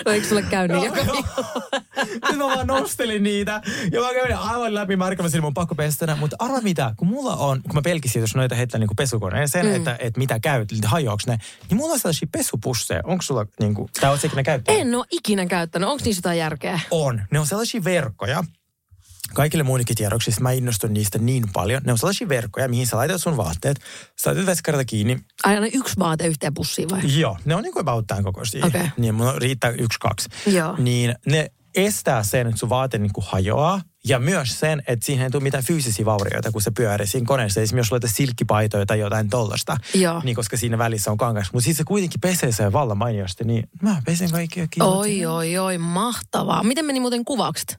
No eikö sulle käy niin? Sitten mä vaan nostelin niitä. Ja mä kävin aivan läpi märkämä silmä, mun pakko pestänä. Mutta arva mitä, kun mulla on, kun mä pelkisin, jos noita heittää niinku pesukoneeseen, mm. että, että mitä käy, hajoaks ne, niin mulla on sellaisia pesupusseja. Onko sulla niinku, tai ootko ikinä käyttänyt? En ole ikinä käyttänyt. Onko niissä jotain järkeä? On. Ne on sellaisia verkkoja, Kaikille muillekin tiedoksissa mä innostun niistä niin paljon. Ne on sellaisia verkkoja, mihin sä laitat sun vaatteet, sä laitat veskarta kiinni. Aina yksi vaate yhteen pussiin vai? Joo, ne on niin kuin about tämän kokoisia. Okay. Niin mun riittää yksi, kaksi. Joo. Niin ne estää sen, että sun vaate niin kuin hajoaa. Ja myös sen, että siihen ei tule mitään fyysisiä vaurioita, kun se pyörii siinä koneessa. Esimerkiksi jos laitetaan silkkipaitoja tai jotain tollasta, niin koska siinä välissä on kangas. Mutta siis se kuitenkin pesee sen vallan mainiosti, niin mä pesen kaikkia kiinni. Oi, oi, oi, mahtavaa. Miten meni muuten kuvaukset?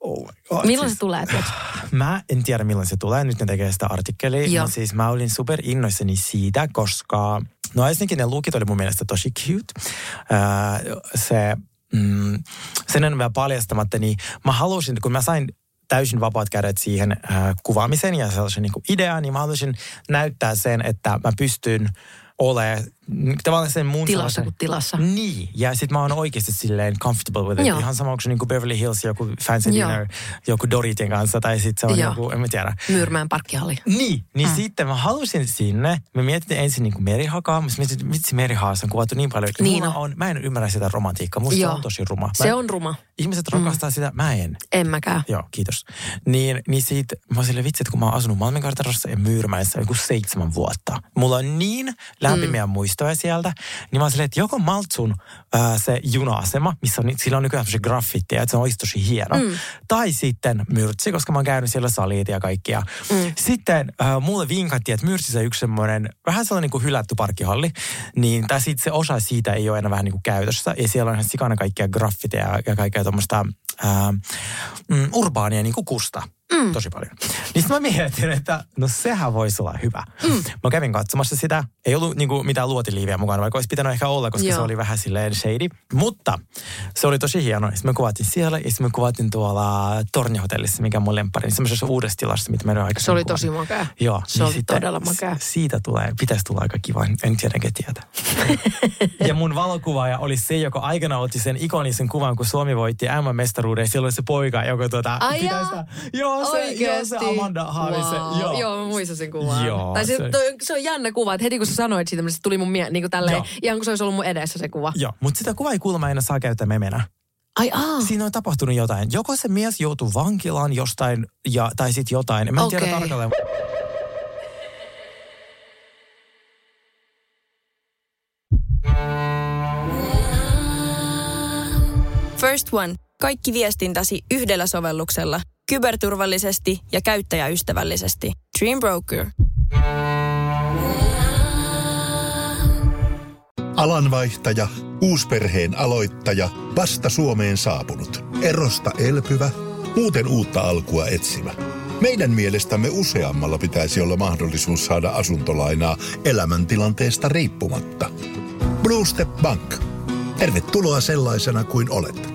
Oh God, milloin siis, se tulee? Tietysti? Mä en tiedä, milloin se tulee. Nyt ne tekee sitä artikkelia. Mä, siis, mä olin super innoissani siitä, koska... No ensinnäkin ne lookit oli mun mielestä tosi cute. Uh, se... Mm, sen en vielä paljastamatta, niin mä halusin, kun mä sain täysin vapaat kädet siihen äh, kuvaamiseen ja sellaisen niin kuin ideaan, niin mä halusin näyttää sen, että mä pystyn olemaan tavallaan sen mun... Tilassa kuin tilassa. Niin, ja sit mä oon oikeasti silleen comfortable with it. Joo. Ihan sama, onko se niin kuin Beverly Hills, joku fancy dinner, joku Doritin kanssa, tai sit se on Joo. joku, en mä tiedä. Myyrmäen parkkihalli. Niin, niin mm. sitten mä halusin sinne, mä mietin ensin niin kuin Merihakaa, mutta mietin, vitsi Merihaassa on kuvattu niin paljon. Niin mulla on, mä en ymmärrä sitä romantiikkaa, musta Joo. se on tosi ruma. Mä, se on ruma. Ihmiset rakastaa mm. sitä, mä en. En mäkään. Joo, kiitos. Niin, niin sit mä oon silleen vitsi, että kun mä oon asunut Malminkartarossa ja Myyrmäessä joku seitsemän vuotta. Mulla on niin lämpimiä mm. muistoja sieltä, niin mä oon silleen, että joko Maltsun ää, se juna-asema, missä on, sillä on nykyään se graffittia, että se on oikeasti tosi hieno, mm. tai sitten Myrtsi, koska mä oon käynyt siellä salit ja kaikkia. Mm. Sitten ää, mulle vinkattiin, että Myrtsissä yksi semmoinen, vähän sellainen niin kuin hylätty parkkihalli, niin tai sitten se osa siitä ei ole enää vähän niin kuin käytössä, ja siellä on ihan sikana kaikkia graffiteja ja kaikkea tuommoista mm, urbaania niin kuin kusta. Mm. Tosi paljon. Niin mä mietin, että no sehän voisi olla hyvä. Mm. Mä kävin katsomassa sitä. Ei ollut niin kuin mitään luotiliiviä mukana, vaikka olisi pitänyt ehkä olla, koska Joo. se oli vähän silleen shady. Mutta se oli tosi hieno. Sitten mä kuvatin siellä ja sitten mä kuvatin tuolla Tornihotellissa, mikä on mun lemppari. Semmoisessa uudessa tilassa, mitä mä en ole aikaisemmin. Se oli kuvan. Tosi makea. Joo. Se niin oli todella makea. Siitä tulee, pitäisi tulla aika kiva. En tiedä, ketä tietää. Ja mun valokuvaaja oli se, joka aikana otti sen ikonisen kuvan, kun Suomi voitti M M-mestaruuden. Silloin se poika, joka tuota... Se, joo, se Amanda Haavisen. Wow. Joo. joo, mä muistan sen kuvaan. Joo, tai se, se... Toi, se on jännä kuva, että heti kun sä sanoit siitä, se tuli mun mie- niin kuin tälleen, joo. ihan kun se olisi ollut mun edessä se kuva. Joo, mutta sitä kuvaa ei kuulemma enää saa käyttää memenä. Ai aa. Siinä on tapahtunut jotain. Joko se mies joutuu vankilaan jostain, ja, tai sitten jotain. Mä en okay. tiedä tarkalleen. First One. Kaikki viestintäsi yhdellä sovelluksella. Kyberturvallisesti ja käyttäjäystävällisesti. Dream Broker. Alanvaihtaja, uusperheen aloittaja, vasta Suomeen saapunut, erosta elpyvä, muuten uutta alkua etsimä. Meidän mielestämme useammalla pitäisi olla mahdollisuus saada asuntolainaa elämäntilanteesta riippumatta. Bluestep Bank. Tervetuloa sellaisena kuin olet.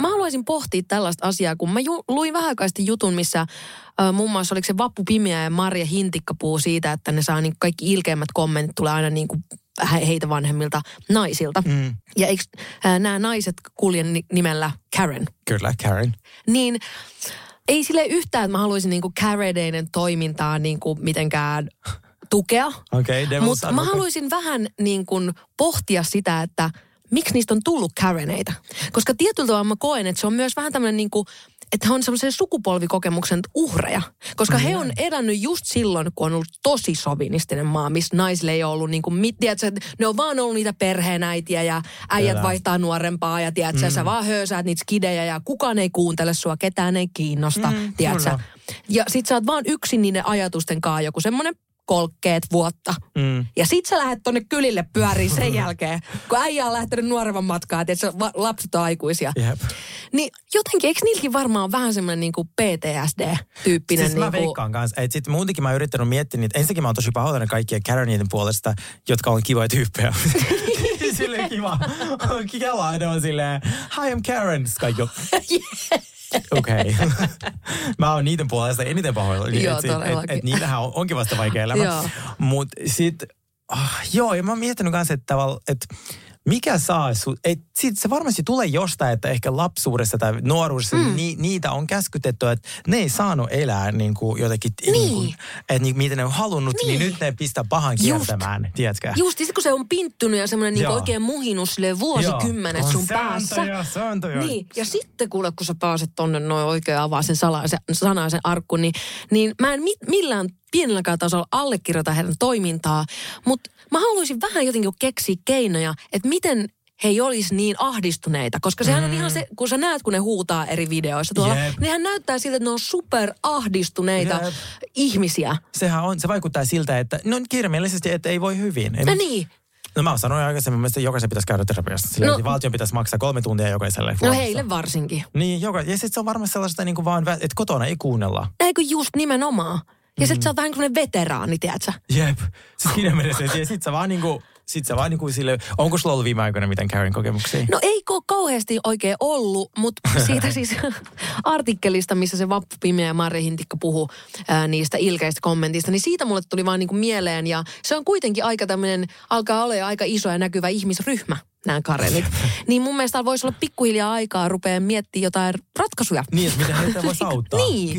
Mä haluaisin pohtia tällaista asiaa, kun mä ju- luin vähäkaisesti jutun, missä äh, muun muassa oliko se Vappu Pimeä ja Marja Hintikka puhuu siitä, että ne saa niin kaikki ilkeimmät kommentit, tulee aina niin kuin heitä vanhemmilta naisilta. Mm. Ja eikö äh, nämä naiset kulje ni- nimellä Karen? Kyllä, Karen. Niin ei silleen yhtään, että mä haluaisin niin kuin Kareneiden toimintaa niin kuin mitenkään tukea. Okei, okay, mutta mä haluaisin vähän niin kuin pohtia sitä, että miksi niistä on tullut Kareneita? Koska tietyllä tavalla mä koen, että se on myös vähän tämmöinen niin kuin, että he on semmoisen sukupolvikokemuksen uhreja. Koska he on elänyt just silloin, kun on ollut tosi sovinistinen maa, missä naisille ei ole ollut niin kuin mitään. Ne on vaan ollut niitä perheenäitiä ja äijät Elä. vaihtaa nuorempaa ja tiedätkö, mm. sä vaan höösäät niitä skidejä ja kukaan ei kuuntele sua, ketään ei kiinnosta, mm, tiedätkö. Ja sit sä oot vaan yksin niiden ajatusten kaa joku semmoinen kolkkeet vuotta. Mm. Ja sit sä lähdet tonne kylille pyöriin sen jälkeen, kun äijä on lähtenyt nuoremman matkaan, että lapset on aikuisia. Yep. Niin jotenkin, eikö niilläkin varmaan ole vähän semmoinen niinku P T S D-tyyppinen? Siis niinku... mä veikkaan kanssa. Et sit muutenkin mä oon yrittänyt miettiä niitä. Ensinnäkin mä oon tosi pahoillani kaikkia Karenien puolesta, jotka on kivoja tyyppejä. silleen kiva. Kiva, ne on silleen, hi, I'm Karen. Kaikki okei. Okay. Mä oon niiden puolesta eniten pahoillani. Joo, todellakin. Et, et niitähän on, onkin vasta vaikea elämä. Joo. Mut sit, oh, joo, ja mä oon miettinyt kanssa, että tavallaan, että mikä saa sut, et sit se varmasti tulee jostain, että ehkä lapsuudessa tai nuoruudessa mm. ni, niitä on käskytetty, että ne ei saanut elää niin kuin jotenkin, niin. Niin kuin, että ni, miten ne on halunnut, niin. niin nyt ne pistää pahan kiertämään, tiedätkö? Just, sit kun se on pinttynyt ja semmoinen niin oikein muhinut silleen vuosikymmenet sun päässä. Sääntöjä, sääntöjä. Niin, ja sitten kuule, kun sä pääset tonne noin oikein avaa sen salaisen sanaisen arkkun, niin, niin mä en mit, millään pienelläkään tasolla allekirjoita heidän toimintaa, mutta mä haluaisin vähän jotenkin keksiä keinoja, että miten he ei olisi niin ahdistuneita, koska sehän on mm. ihan se, kun sä näet, kun ne huutaa eri videoissa tuolla, yep. nehän näyttää siltä, että ne on super ahdistuneita yep. ihmisiä. Sehän on, se vaikuttaa siltä, että no kirjaimellisesti, että ei voi hyvin. Ei no mit- niin. No mä oon sanonut aikaisemmin, että jokaisen pitäisi käydä terapiassa. Sillä no, valtion pitäisi maksaa kolme tuntia jokaiselle. No heille varsinkin. Niin, joka, ja sitten se on varmasti sellaista, niin kuin vaan, että kotona ei kuunnella. Eikö just nimenomaan? Ja sit sä oot vähän semmonen veteraani, tiedätkö? Jep. Siis siinä mielessä. Ja sit sä vaan niinku, sit sä vaan niinku sille, onko sulla ollut viime aikoina mitään Karen kokemuksia? No ei ole kauheasti oikein ollut, mutta siitä siis artikkelista, missä se Vappu Pimeä ja Marja Hintikka puhuu ää, niistä ilkeistä kommentista, niin siitä mulle tuli vaan niinku mieleen. Ja se on kuitenkin aika tämmönen, alkaa olla aika iso ja näkyvä ihmisryhmä, nämä karenit. Niin mun mielestä voisi olla pikkuhiljaa aikaa rupea miettimään jotain ratkaisuja. Niin, että miten heitä voisi auttaa. Niin,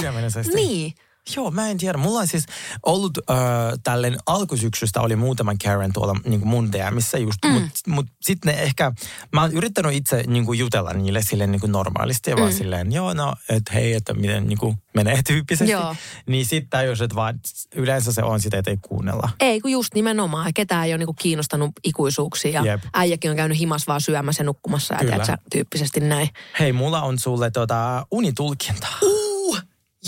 niin. Joo, mä en tiedä. Mulla on siis ollut äh, tälleen alkusyksystä oli muutaman Karen tuolla niin kuin mun D M:ssä just, mm. mut, mut sit ne ehkä, mä oon yrittänyt itse niin kuin jutella niille silleen niin kuin normaalisti ja mm. vaan silleen, joo no, että hei, että miten niin kuin menee tyyppisesti. Joo. Niin sit tajus, että vaan yleensä se on sitä, että ei kuunnella. Ei, kun just nimenomaan. Ketään ei ole niin kuin kiinnostanut ikuisuuksia. Ja äijäkin on käynyt himas vaan syömässä ja nukkumassa ja tiedätkö, tyyppisesti näin. Hei, mulla on sulle tota unitulkintaa. Uh!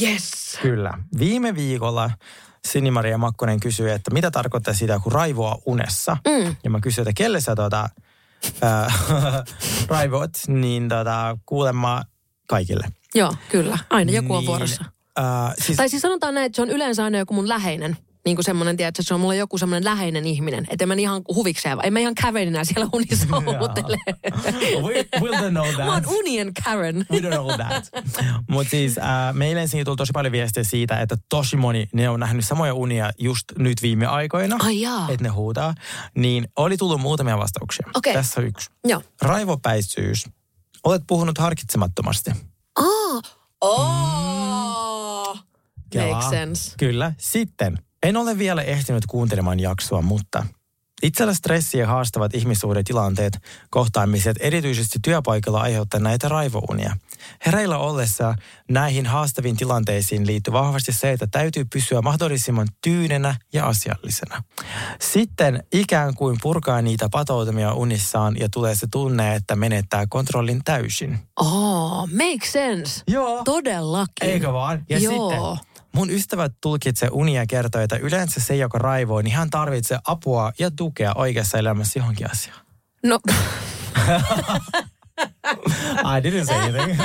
Yes. Kyllä. Viime viikolla Sini-Maria Makkonen kysyi, että mitä tarkoittaa sitä, kun raivoa unessa. Mm. Ja mä kysyin, että kelle sä tuota, äh, raivot, niin tuota, kuulemma kaikille. Joo, kyllä. Aina joku on niin, vuorossa. Äh, siis... Tai siis sanotaan näin, että se on yleensä aina joku mun läheinen. Niin kuin semmoinen, tiedätkö, se on mulle joku semmoinen läheinen ihminen. Että en mä ihan huvikseen, en mä ihan Karenina siellä unissa huutele. We, we'll don't know that. Mä oon unien Karen. We don't know that. Mutta siis äh, meille ensin tuli tosi paljon viestejä siitä, että tosi moni, ne on nähnyt samoja unia just nyt viime aikoina. Ai jaa. Että ne huutaa. Niin oli tullut muutamia vastauksia. Okay. Tässä on yksi. Joo. Raivopäisyys. Olet puhunut harkitsemattomasti. Oh. Oh. Mm. Makes sense. Kyllä. Sitten. En ole vielä ehtinyt kuuntelemaan jaksoa, mutta itsellä stressi ja haastavat ihmissuhdetilanteet, kohtaamiset erityisesti työpaikalla aiheuttaa näitä raivounia. Hereillä ollessa näihin haastaviin tilanteisiin liittyy vahvasti se, että täytyy pysyä mahdollisimman tyynenä ja asiallisena. Sitten ikään kuin purkaa niitä patoutumia unissaan ja tulee se tunne, että menettää kontrollin täysin. Oh, make sense. Joo. Todellakin. Eikö vaan? Ja joo. Sitten... Mun ystävät tulkitsee unia kertoo, että yleensä se, joka raivoo, niin hän tarvitsee apua ja tukea oikeassa elämässä johonkin asiaan. No. I didn't say anything.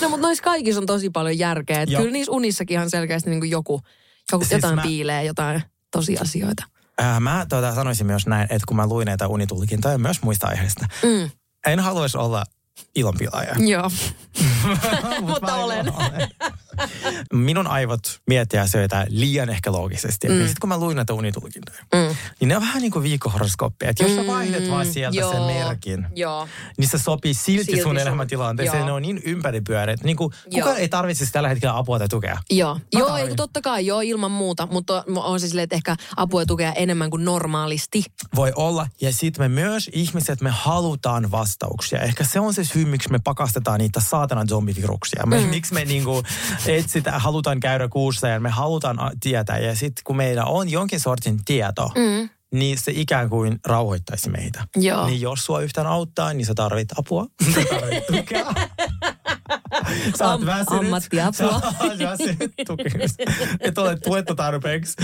No, mutta noissa kaikissa on tosi paljon järkeä. Kyllä niissä unissakin ihan selkeästi niin kuin joku, joku siis jotain mä... piilee, jotain tosiasioita. Äh, mä tuota, sanoisin myös näin, että kun mä luin näitä unitulkintoja myös muista aiheista, mm. en haluaisi olla... ilonpilaaja. Joo. Mutta olen. Minun aivot miettiä asioita liian ehkä loogisesti. Mm. Sitten kun mä luin näitä unitulkintoja, mm. niin ne on vähän niin kuin viikkohoroskooppia. Että jos sä vaihdet vaan sieltä mm. sen merkin, joo. niin se sopii silti, silti sun elämäntilanteeseen. Ne on niin ympäripyöreät. Niin kuin kukaan ei tarvitsisi tällä hetkellä apua tai tukea. Joo, joo ei, totta kai. Joo, ilman muuta. Mutta on se silleen, että ehkä apua ja tukea enemmän kuin normaalisti. Voi olla. Ja sitten me myös ihmiset, me halutaan vastauksia. Ehkä se on se syy, miksi me pakastetaan niitä saatanan zombiviruksia. Me, mm. Miksi me niinku etsitään, halutaan käydä kuussa ja me halutaan tietää. Ja sitten kun meillä on jonkin sortin tieto, mm. niin se ikään kuin rauhoittaisi meitä. Joo. Niin jos sua yhtään auttaa, niin sä tarvit apua. Sä tarvit tukea. Sä oot Am- väsynyt. Ammattiapua. Sä oot väsynyt tukemista. Et ole tuettu tarpeeksi.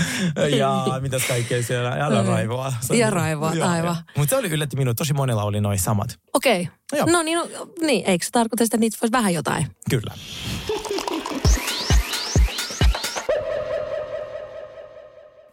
Ja mitäs kaikkea siellä. Älä mm. raivoa. Sä ja raivoa, aivan. Mutta se oli yllätti minua. Tosi monella oli noi samat. Okei. Okay. No, no niin, no, niin, eikö se tarkoita sitä, että niitä voisi vähän jotain? Kyllä.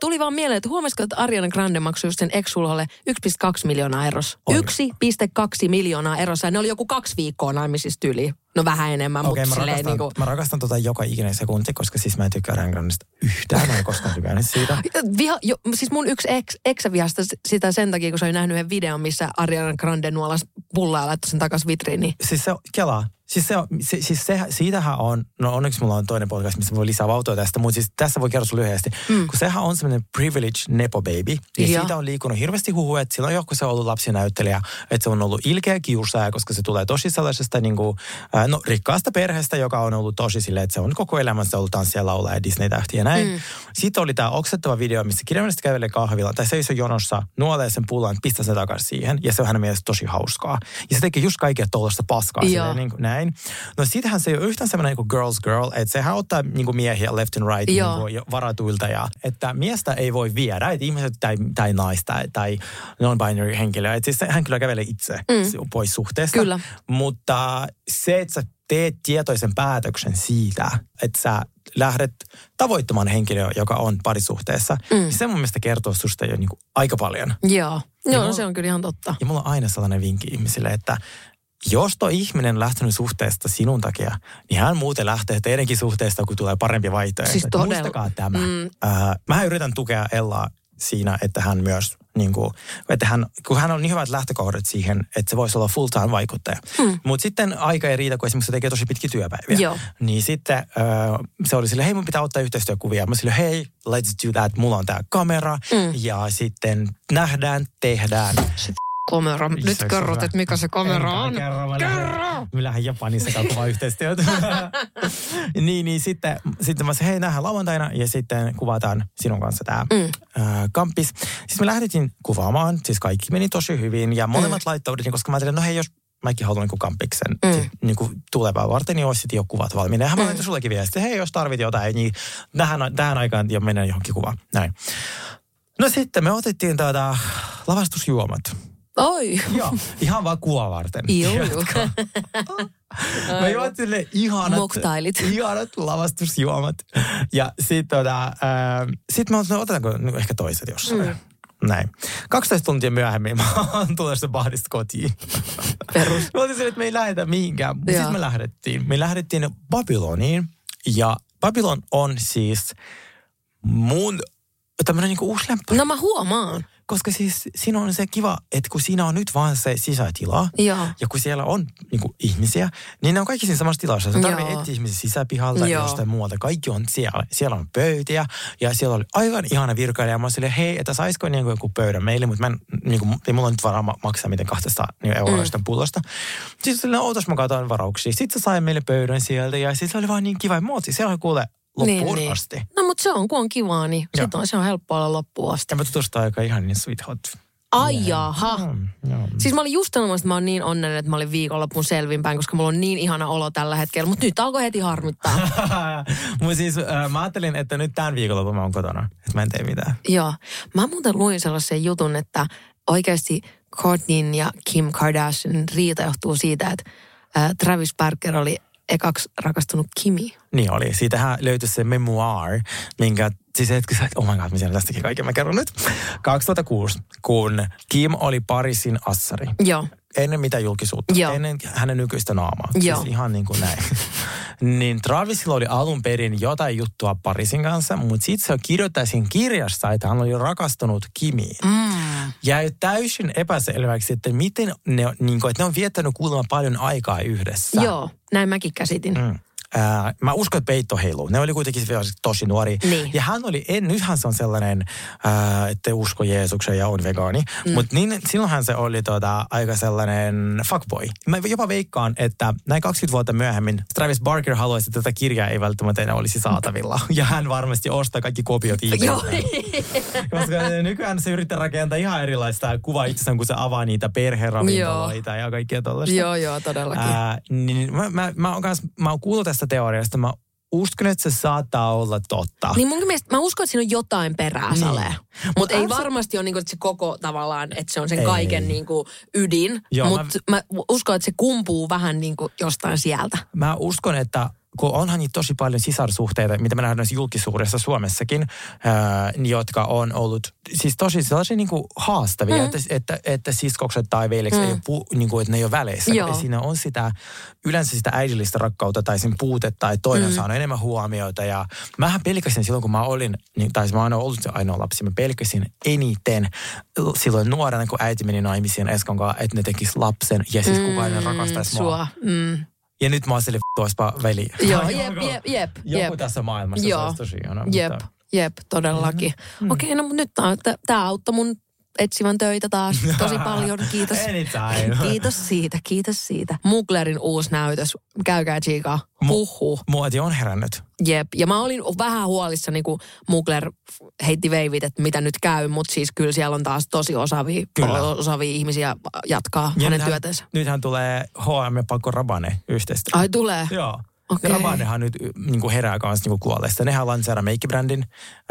tuli vaan mieleen, että huomasiko, että Ariana Grande maksoi just sen ex-sulholle yksi pilkku kaksi miljoonaa eros. On. yksi pilkku kaksi miljoonaa erossa. Ne oli joku kaksi viikkoa naimisista yli. No vähän enemmän, okay, mutta silleen niin kuin... Mä rakastan tota joka ikinen sekunti, koska siis mä en tykkää Ariana Grandesta yhtään. Mä en koskaan tykännyt siitä. Viha, jo, siis mun yksi ex, eksä vihasta sitä sen takia, kun se oli nähnyt yhden videon, missä Ariana Grande nuolasi pullaa ja laittoi sen takaisin vitriiniin. Siis se on, kelaa. Siis, se, se, siis se, siitähän on, no onneksi mulla on toinen podcast, missä voi lisää vauhtia tästä, mutta siis tässä voi kertoa lyhyesti. Mm. Kun sehän on semmoinen privilege nepo baby, ja, ja siitä on liikunut hirveästi huhuja, että silloin johon se on ollut lapsinäyttelijä, että se on ollut ilkeä kiusaaja, koska se tulee tosi sellaisesta niin kuin, no, rikkaasta perheestä, joka on ollut tosi silleen, että se on koko elämänsä ollut tanssia, laulaa ja Disney-tähti ja näin. Mm. Sitten oli tämä oksettava video, missä kirjallisesti kävelee kahvilla, tai se ei jonossa, nuolee sen pullan, pistää sen takaisin siihen, ja se on hänen mielestä tosi hauskaa. Ja se tekee just kaikkea tuollaista paskaa. Silleen, niin kuin, näin. No siitähän se ei ole yhtään semmoinen niin kuin girls girl, että sehän ottaa niin kuin miehiä left and right niin kuin varatuilta, ja että miestä ei voi viedä, että ihmiset tai, tai naista tai non-binary henkilöä, että siis hän kyllä kävelee itse mm. pois suhteesta. Kyllä. Mutta se, että sä teet tietoisen päätöksen siitä, että sä lähdet tavoittamaan henkilöä, joka on parisuhteessa, mm. niin se mun mielestä kertoo susta jo niin kuin aika paljon. Joo, Joo mulla, se on kyllä ihan totta. Ja mulla on aina sellainen vinkki ihmisille, että jos tuo ihminen on lähtenyt suhteesta sinun takia, niin hän muuten lähtee teidänkin suhteesta, kun tulee parempi vaihtoehto. Siis todella. Muistakaa tämä. Mm. Äh, mä yritän tukea Ellaa siinä, että hän myös, niin kuin, että hän, kun hän on niin hyvät lähtökohdat siihen, että se voisi olla full-time vaikuttaja. Mm. Mutta sitten aika ei riitä, kun esimerkiksi se tekee tosi pitkiä työpäiviä. Joo. Niin sitten äh, se oli silleen, hei mun pitää ottaa yhteistyökuvia. Mä silleen, hei, let's do that, mulla on tää kamera mm. ja sitten nähdään, tehdään. Shit. Komera. Nyt kerrot, että mikä se komera on. Kerro! Me lähdin Japanissa katsomaan yhteistyötä. niin, niin sitten, sitten mä sanoin, hei, nähdään lauantaina ja sitten kuvataan sinun kanssa tämä mm. äh, kampis. Siis me lähdettiin kuvaamaan, siis kaikki meni tosi hyvin ja molemmat mm. laittaudettiin, koska mä ajattelin, no hei, jos mäkin haluan niin kampiksen mm. sit, niin tulevaa varten, niin olisi sitten jo kuvat valmiina. Ja hän mä laitan sullekin viestiä, hei, jos tarvit jotain, niin tähän, tähän aikaan jo mennään johonkin kuvaan. Näin. No sitten me otettiin tuota lavastusjuomat. Oi. Joo, ihan vaan kuvaa varten. Joo, joo. Mä juon silleen ihanat, ihanat lavastusjuomat. Ja sit, tota, äh, sit mä otan, otetaanko niin ehkä toiset jossain. Mm. Näin. kaksitoista tuntia myöhemmin mä oon tulossa bahdista kotiin. Perus. Mä otin silleen, että me ei lähdetä mihinkään. Mutta sit me lähdettiin. Me lähdettiin Babyloniin. Ja Babylon on siis mun tämmönen niinku uusi lämpö. No mä huomaan. Koska siis siinä on se kiva, että kun siinä on nyt vaan se sisätila, joo. ja kun siellä on niin kuin, ihmisiä, niin ne on kaikki siinä samassa tilassa. Se tarvitsee etsiä ihmisiä sisäpihalta ja jostain muualta. Kaikki on siellä. Siellä on pöytiä ja siellä oli aivan ihana virkailija. Mä olin silleen, hei, että saisiko niin kuin, joku pöydän meille, mutta mä en, niin kuin, ei mulla nyt varaa maksaa miten kahdesta niin euroa mm. sitä pullosta. Sitten silleen, ootas mä katsoin varauksia. Sitten se sai meille pöydän sieltä ja sitten se oli vaan niin kiva. Mä ootsin, siellä oli kuule... loppuun niin, asti. Niin. No, mutta se on, kun on kivaa, niin sit on, se on helppoa olla loppuun asti. Ja mä tutustan aika ihan niin sweetheart. Ai yeah. jaha. No, no. Siis mä olin just sanomassa, että mä oon niin onnellinen, että mä olin viikonloppuun selvinpäin, koska mulla on niin ihana olo tällä hetkellä. Mutta nyt alkoi heti harmittaa. Mutta siis äh, mä ajattelin, että nyt tämän viikonloppuun mä oon kotona. Että mä en tee mitään. Joo. Mä muuten luin sellaisen jutun, että oikeasti Kourtneyn ja Kim Kardashian riita johtuu siitä, että äh, Travis Barker oli... ekaksi rakastunut Kimi. Niin oli. Siitähän löytyi se memoir, minkä, siis hetkessä, oh my god, mä siellä tästäkin kaiken mä kerron nyt. kaksituhattakuusi, kun Kim oli Parisin assari. Joo. Ennen mitä julkisuutta. Joo. Ennen hänen nykyistä naamaa. Joo. Siis ihan niin kuin näin. Niin Travisilla oli alun perin jotain juttua Parisin kanssa, mutta sitten se kirjoittaa siinä kirjassa, että hän oli rakastunut Kimiin. Mm. Jäi täysin epäselväksi, että miten ne, niin kuin, että ne on viettänyt kuulemma paljon aikaa yhdessä. Joo, näin mäkin käsitin. Mm. Äh, mä uskon, että peitto heiluu. Ne oli kuitenkin tosi nuoria. Niin. Ja hän oli, en, nythän se on sellainen, äh, että usko Jeesukseen ja on vegaani. Mm. Mutta niin, silloinhan se oli tota, aika sellainen fuckboy. Mä jopa veikkaan, että näin kaksikymmentä vuotta myöhemmin Travis Barker haluaisi, että tätä kirjaa ei välttämättä enää olisi saatavilla. Ja hän varmasti ostaa kaikki kopiot itselleen. Koska nykyään se yrittää rakentaa ihan erilaista kuvaa itsessään, kun se avaa niitä perheravintoloita ja kaikkea tollaista. Joo, joo, todellakin. Äh, niin, mä, mä, mä oon, oon kuullut tästä teoriasta. Mä uskon, että se saattaa olla totta. Niin mun mielestä, mä uskon, että siinä on jotain perää salee. Niin. Mutta ei varmasti ole niin kuin, että se koko tavallaan, että se on sen ei. Kaiken niin kuin, ydin. Mutta mä... mä uskon, että se kumpuu vähän niin kuin, jostain sieltä. Mä uskon, että kun onhan niitä tosi paljon sisarsuhteita, mitä me nähdään julkisuudessa Suomessakin, ää, jotka on ollut siis tosi sellaisia niin kuin haastavia, mm. että, että, että siskokset tai veljekset mm. ei ole, pu, niin kuin, että ne ei ole väleissä. Siinä on sitä, yleensä sitä äidillistä rakkautta tai sen puutetta, tai toinen mm. saanut enemmän huomiota. Ja mähän pelkäsin silloin, kun mä olin, niin, tai mä oon ollut se ainoa lapsi, mä pelkäsin eniten silloin nuorena, kun äiti meni naimisiin Eskan kanssa, että ne tekis lapsen ja siis mm. kukaan ei rakastaisi mua. Mm. Ja nyt mä oon sille tuospa väliin. Joo, jep, jep, jep. Joku tässä maailmassa, joo, se olisi tosi hienoa. Jep, mutta... jep, todellakin. Mm. Okei, okay, no mutta nyt tää, tää auttoi mun etsivän töitä taas tosi paljon. Kiitos. Kiitos siitä, kiitos siitä. Muglerin uusi näytös. Käykää tsiikaa. Huhhuh. Muoti on herännyt. Jep, ja mä olin vähän huolissa, niin kuin Mugler heitti veivit, että mitä nyt käy, mutta siis kyllä siellä on taas tosi osaavia, osaavia ihmisiä jatkaa ja hänen työtänsä. Nythän tulee H M ja Paco Rabanne yhteistä. Ai tulee? Joo. Okay. Rabanehan nyt niin herää kanssa niin kuolleista. Nehän lanseeraa meikkibrändin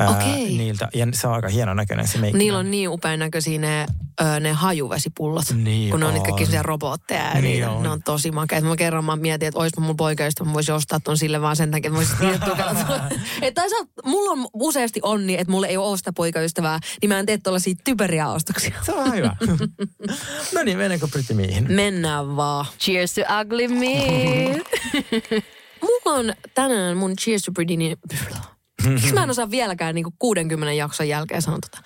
okay. ää, niiltä. Ja se on aika hieno näköinen se meikki. Niillä on niin upean näköisiä ne, ö, ne hajuvesipullot, niin kun on. Ne on niitä kaikki sellaisia robotteja. Niin niitä, on. Ne on tosi makeita. Mä kerran mä mietin, että olispa mun poika, josta mä voisin ostaa ton sille vaan sen takia, että voisin tukella. Että mulla on useasti onni, että mulla ei ole osta poikaystävää, niin mä en tee tuollaisia typeriä ostoksia. Se on hyvä. No niin, mennäänkö pretty mihin? Mennään vaan. Cheers to ugly me. Mulla on tänään mun Cheers to Pretty, niin... Miksi mä en osaa vieläkään niin kuin kuudenkymmenen jakson jälkeen sanoa tota?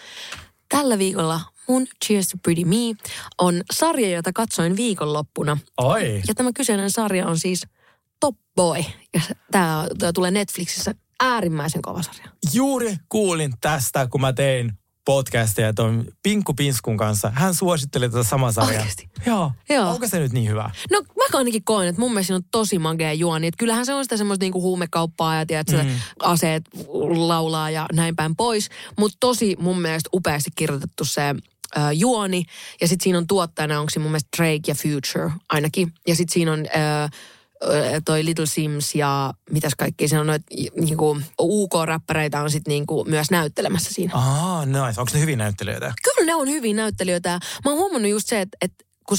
Tällä viikolla mun Cheers to Pretty Me on sarja, jota katsoin viikonloppuna. Oi! Ja tämä kyseinen sarja on siis Top Boy. Ja tää, tää tulee Netflixissä, äärimmäisen kova sarja. Juuri kuulin tästä, kun mä tein podcastia tuon Pinkku Pinskun kanssa. Hän suositteli tätä samaa sarjaa. Oikeasti? Joo. Joo. Onko se nyt niin hyvä? No mä ainakin koen, että mun mielestä on tosi magea juoni. Että kyllähän se on sitä semmoista niinku huumekauppaa ja tiedät, mm. aseet laulaa ja näin päin pois. Mutta tosi mun mielestä upeasti kirjoitettu se äh, juoni. Ja sit siinä on tuottajana, onko se mun mielestä Drake ja Future ainakin. Ja sit siinä on... Äh, toi Little Sims ja mitäs kaikki. Siinä on noita niinku, U K-räppäreitä on sit niinku myös näyttelemässä siinä. Aa, nice. Onko ne hyviä näyttelijöitä? Kyllä ne on hyviä näyttelijöitä. Mä oon huomannut just se, että, että kun,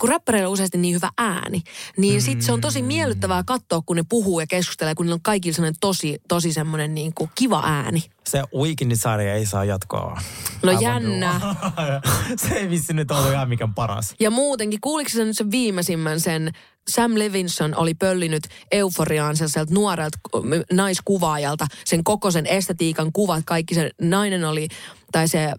kun räppäreillä on useasti niin hyvä ääni, niin sit se on tosi miellyttävää katsoa, kun ne puhuu ja keskustelee, kun niillä on kaikilla sellainen tosi, tosi semmoinen niinku kiva ääni. Se Weekend-sarja ei saa jatkoa. No jännä. Se ei vissi nyt ollut ihan mikään paras. Ja muutenkin, kuuliko sä nyt sen viimeisimmän sen, Sam Levinson oli pöllinyt Euforiaan sellaiselta nuorelta naiskuvaajalta sen koko sen estetiikan kuvat. Kaikki se nainen oli, tai se äh,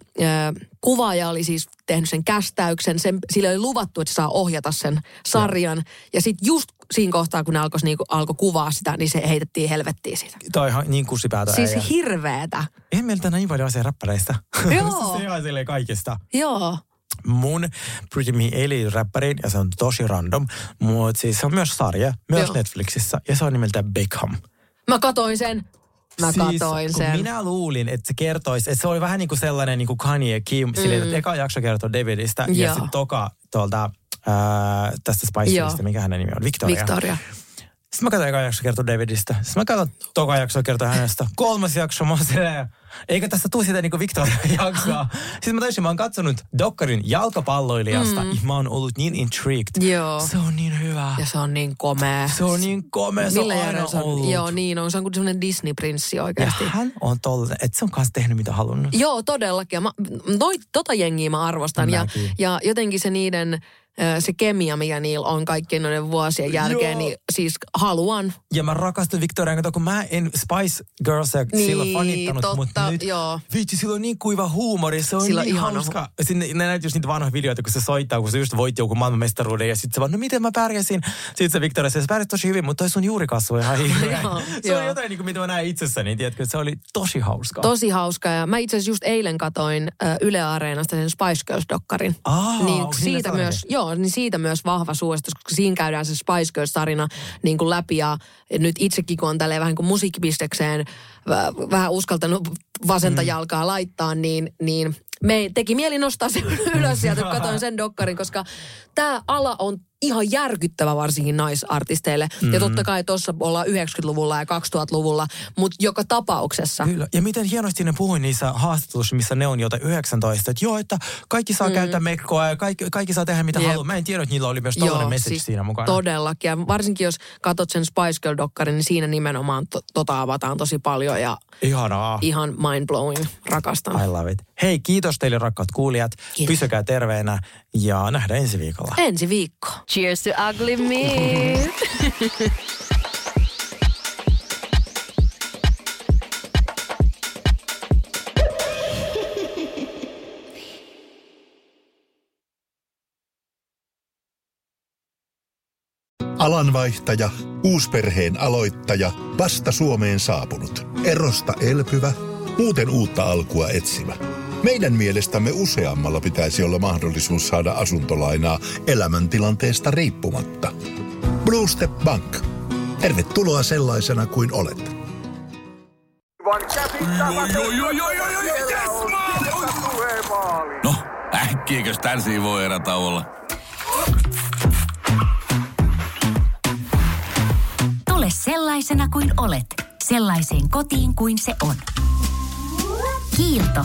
kuvaaja oli siis tehnyt sen kästäyksen. Sen, sille oli luvattu, että saa ohjata sen sarjan. No. Ja sitten just siinä kohtaa, kun ne alkoi niinku, alko kuvaa sitä, niin se heitettiin helvettiin siitä. Tuo on ihan niin kussipäätä. Siis äijä. Hirveetä. Ei mieltä näin paljon asia räppäreistä. Joo. Se on silleen kaikista. Joo. Mun Pretty Me ei liity räppäriin, ja se on tosi random, mutta siis se on myös sarja, myös joo. Netflixissä, ja se on nimeltään Beckham. Mä katoin sen. Mä siis, katoin sen. Minä luulin, että se kertoisi, että se oli vähän niin kuin sellainen niin kuin Kanye Kim, mm. silleen, että eka jakso kertoo Davidista, joo. ja sitten toka tuolta ää, tästä Spice Girlsista, mikä hänen nimi on, Victoria. Victoria. Sitten mä katsoin eka jakso kertoo Davidista. Sitten mä katsoin toka jakso kertoo hänestä. Kolmas jakso mä oon silleen, eikä tästä tule sitä niinku Victoria-jaksoa. Sitten mä taisin, mä oon katsonut Dokkarin jalkapalloilijasta. Mm. Ja mä oon ollut niin intrigued. Joo. Se on niin hyvä. Ja se on niin komea. Se on niin komea, se on aina se on, ollut. Joo, niin on. Se on kuin semmoinen Disney-prinssi oikeasti. Ja hän on tollainen, että se on kanssa tehnyt mitä halunnut. Joo, todellakin. Mä, noi, tota jengiä mä arvostan. Ja, ja jotenkin se niiden... Se kemia, mikä niillä on kaikkien noiden vuosien jälkeen, joo. niin siis haluan. Ja mä rakastun Victoriaan, kun mä en Spice Girlsia niin, silloin fanittanut, totta, mutta nyt joo. vitsi, sillä on niin kuiva huumori, se on sillä niin ihana. Hauska. Sinne, ne näyt just niitä vanhoja videoita, kun se soittaa, kun se just voitti joku maailmanmestaruuden, ja sit se vaan, no miten mä pärjäsin? Sitten se Victoria, se pärjäs tosi hyvin, mutta toi sun juurikasvu ihan hirveä. Se joo. on jotain, niin kuin, mitä mä näen itsessäni, tiedätkö, se oli tosi hauska. Tosi hauska, ja mä itse asiassa just eilen katoin äh, Yle Areenasta sen Spice Girls-dokkarin. Ah, niin, siitä myös, joo. niin siitä myös vahva suositus, koska siinä käydään se Spice Girls-tarina niin kuin läpi ja nyt itsekin kun on tälleen vähän niin kuin musiikkipistekseen v- vähän uskaltanut vasenta jalkaa laittaa, niin, niin me teki mieli nostaa sen ylös sieltä, kun katsoin sen dokkarin, koska tämä ala on ihan järkyttävä varsinkin naisartisteille. Mm-hmm. Ja totta kai tuossa ollaan yhdeksänkymmentäluvulla ja kaksituhattaluvulla, mutta joka tapauksessa. Kyllä. Ja miten hienosti ne puhui niissä haastatteluissa, missä ne on jotain yhdeksäntoista. Että joo, että kaikki saa mm-hmm. käyttää mekkoa ja kaikki, kaikki saa tehdä mitä yep. haluaa. Mä en tiedä, että niillä oli myös tollainen message siis siinä mukana. Todellakin. Ja varsinkin jos katsot sen Spice Girl-dokkarin, niin siinä nimenomaan to- tota avataan tosi paljon ja ihanaa. Ihan mind-blowing. Rakastan. I love it. Hei, kiitos teille rakkaat kuulijat. Kiitos. Pysykää terveenä ja nähdään ensi viikolla. Ensi viikko. Cheers to ugly me. Alanvaihtaja, uusperheen aloittaja, vasta Suomeen saapunut, erosta elpyvä, muuten uutta alkua etsimä. Meidän mielestämme useammalla pitäisi olla mahdollisuus saada asuntolainaa elämäntilanteesta riippumatta. Bluestep Bank. Tervetuloa sellaisena kuin olet. No, äkkiäkös tän siivoo erätauolla? Tule sellaisena kuin olet, sellaiseen kotiin kuin se on. Kiilto.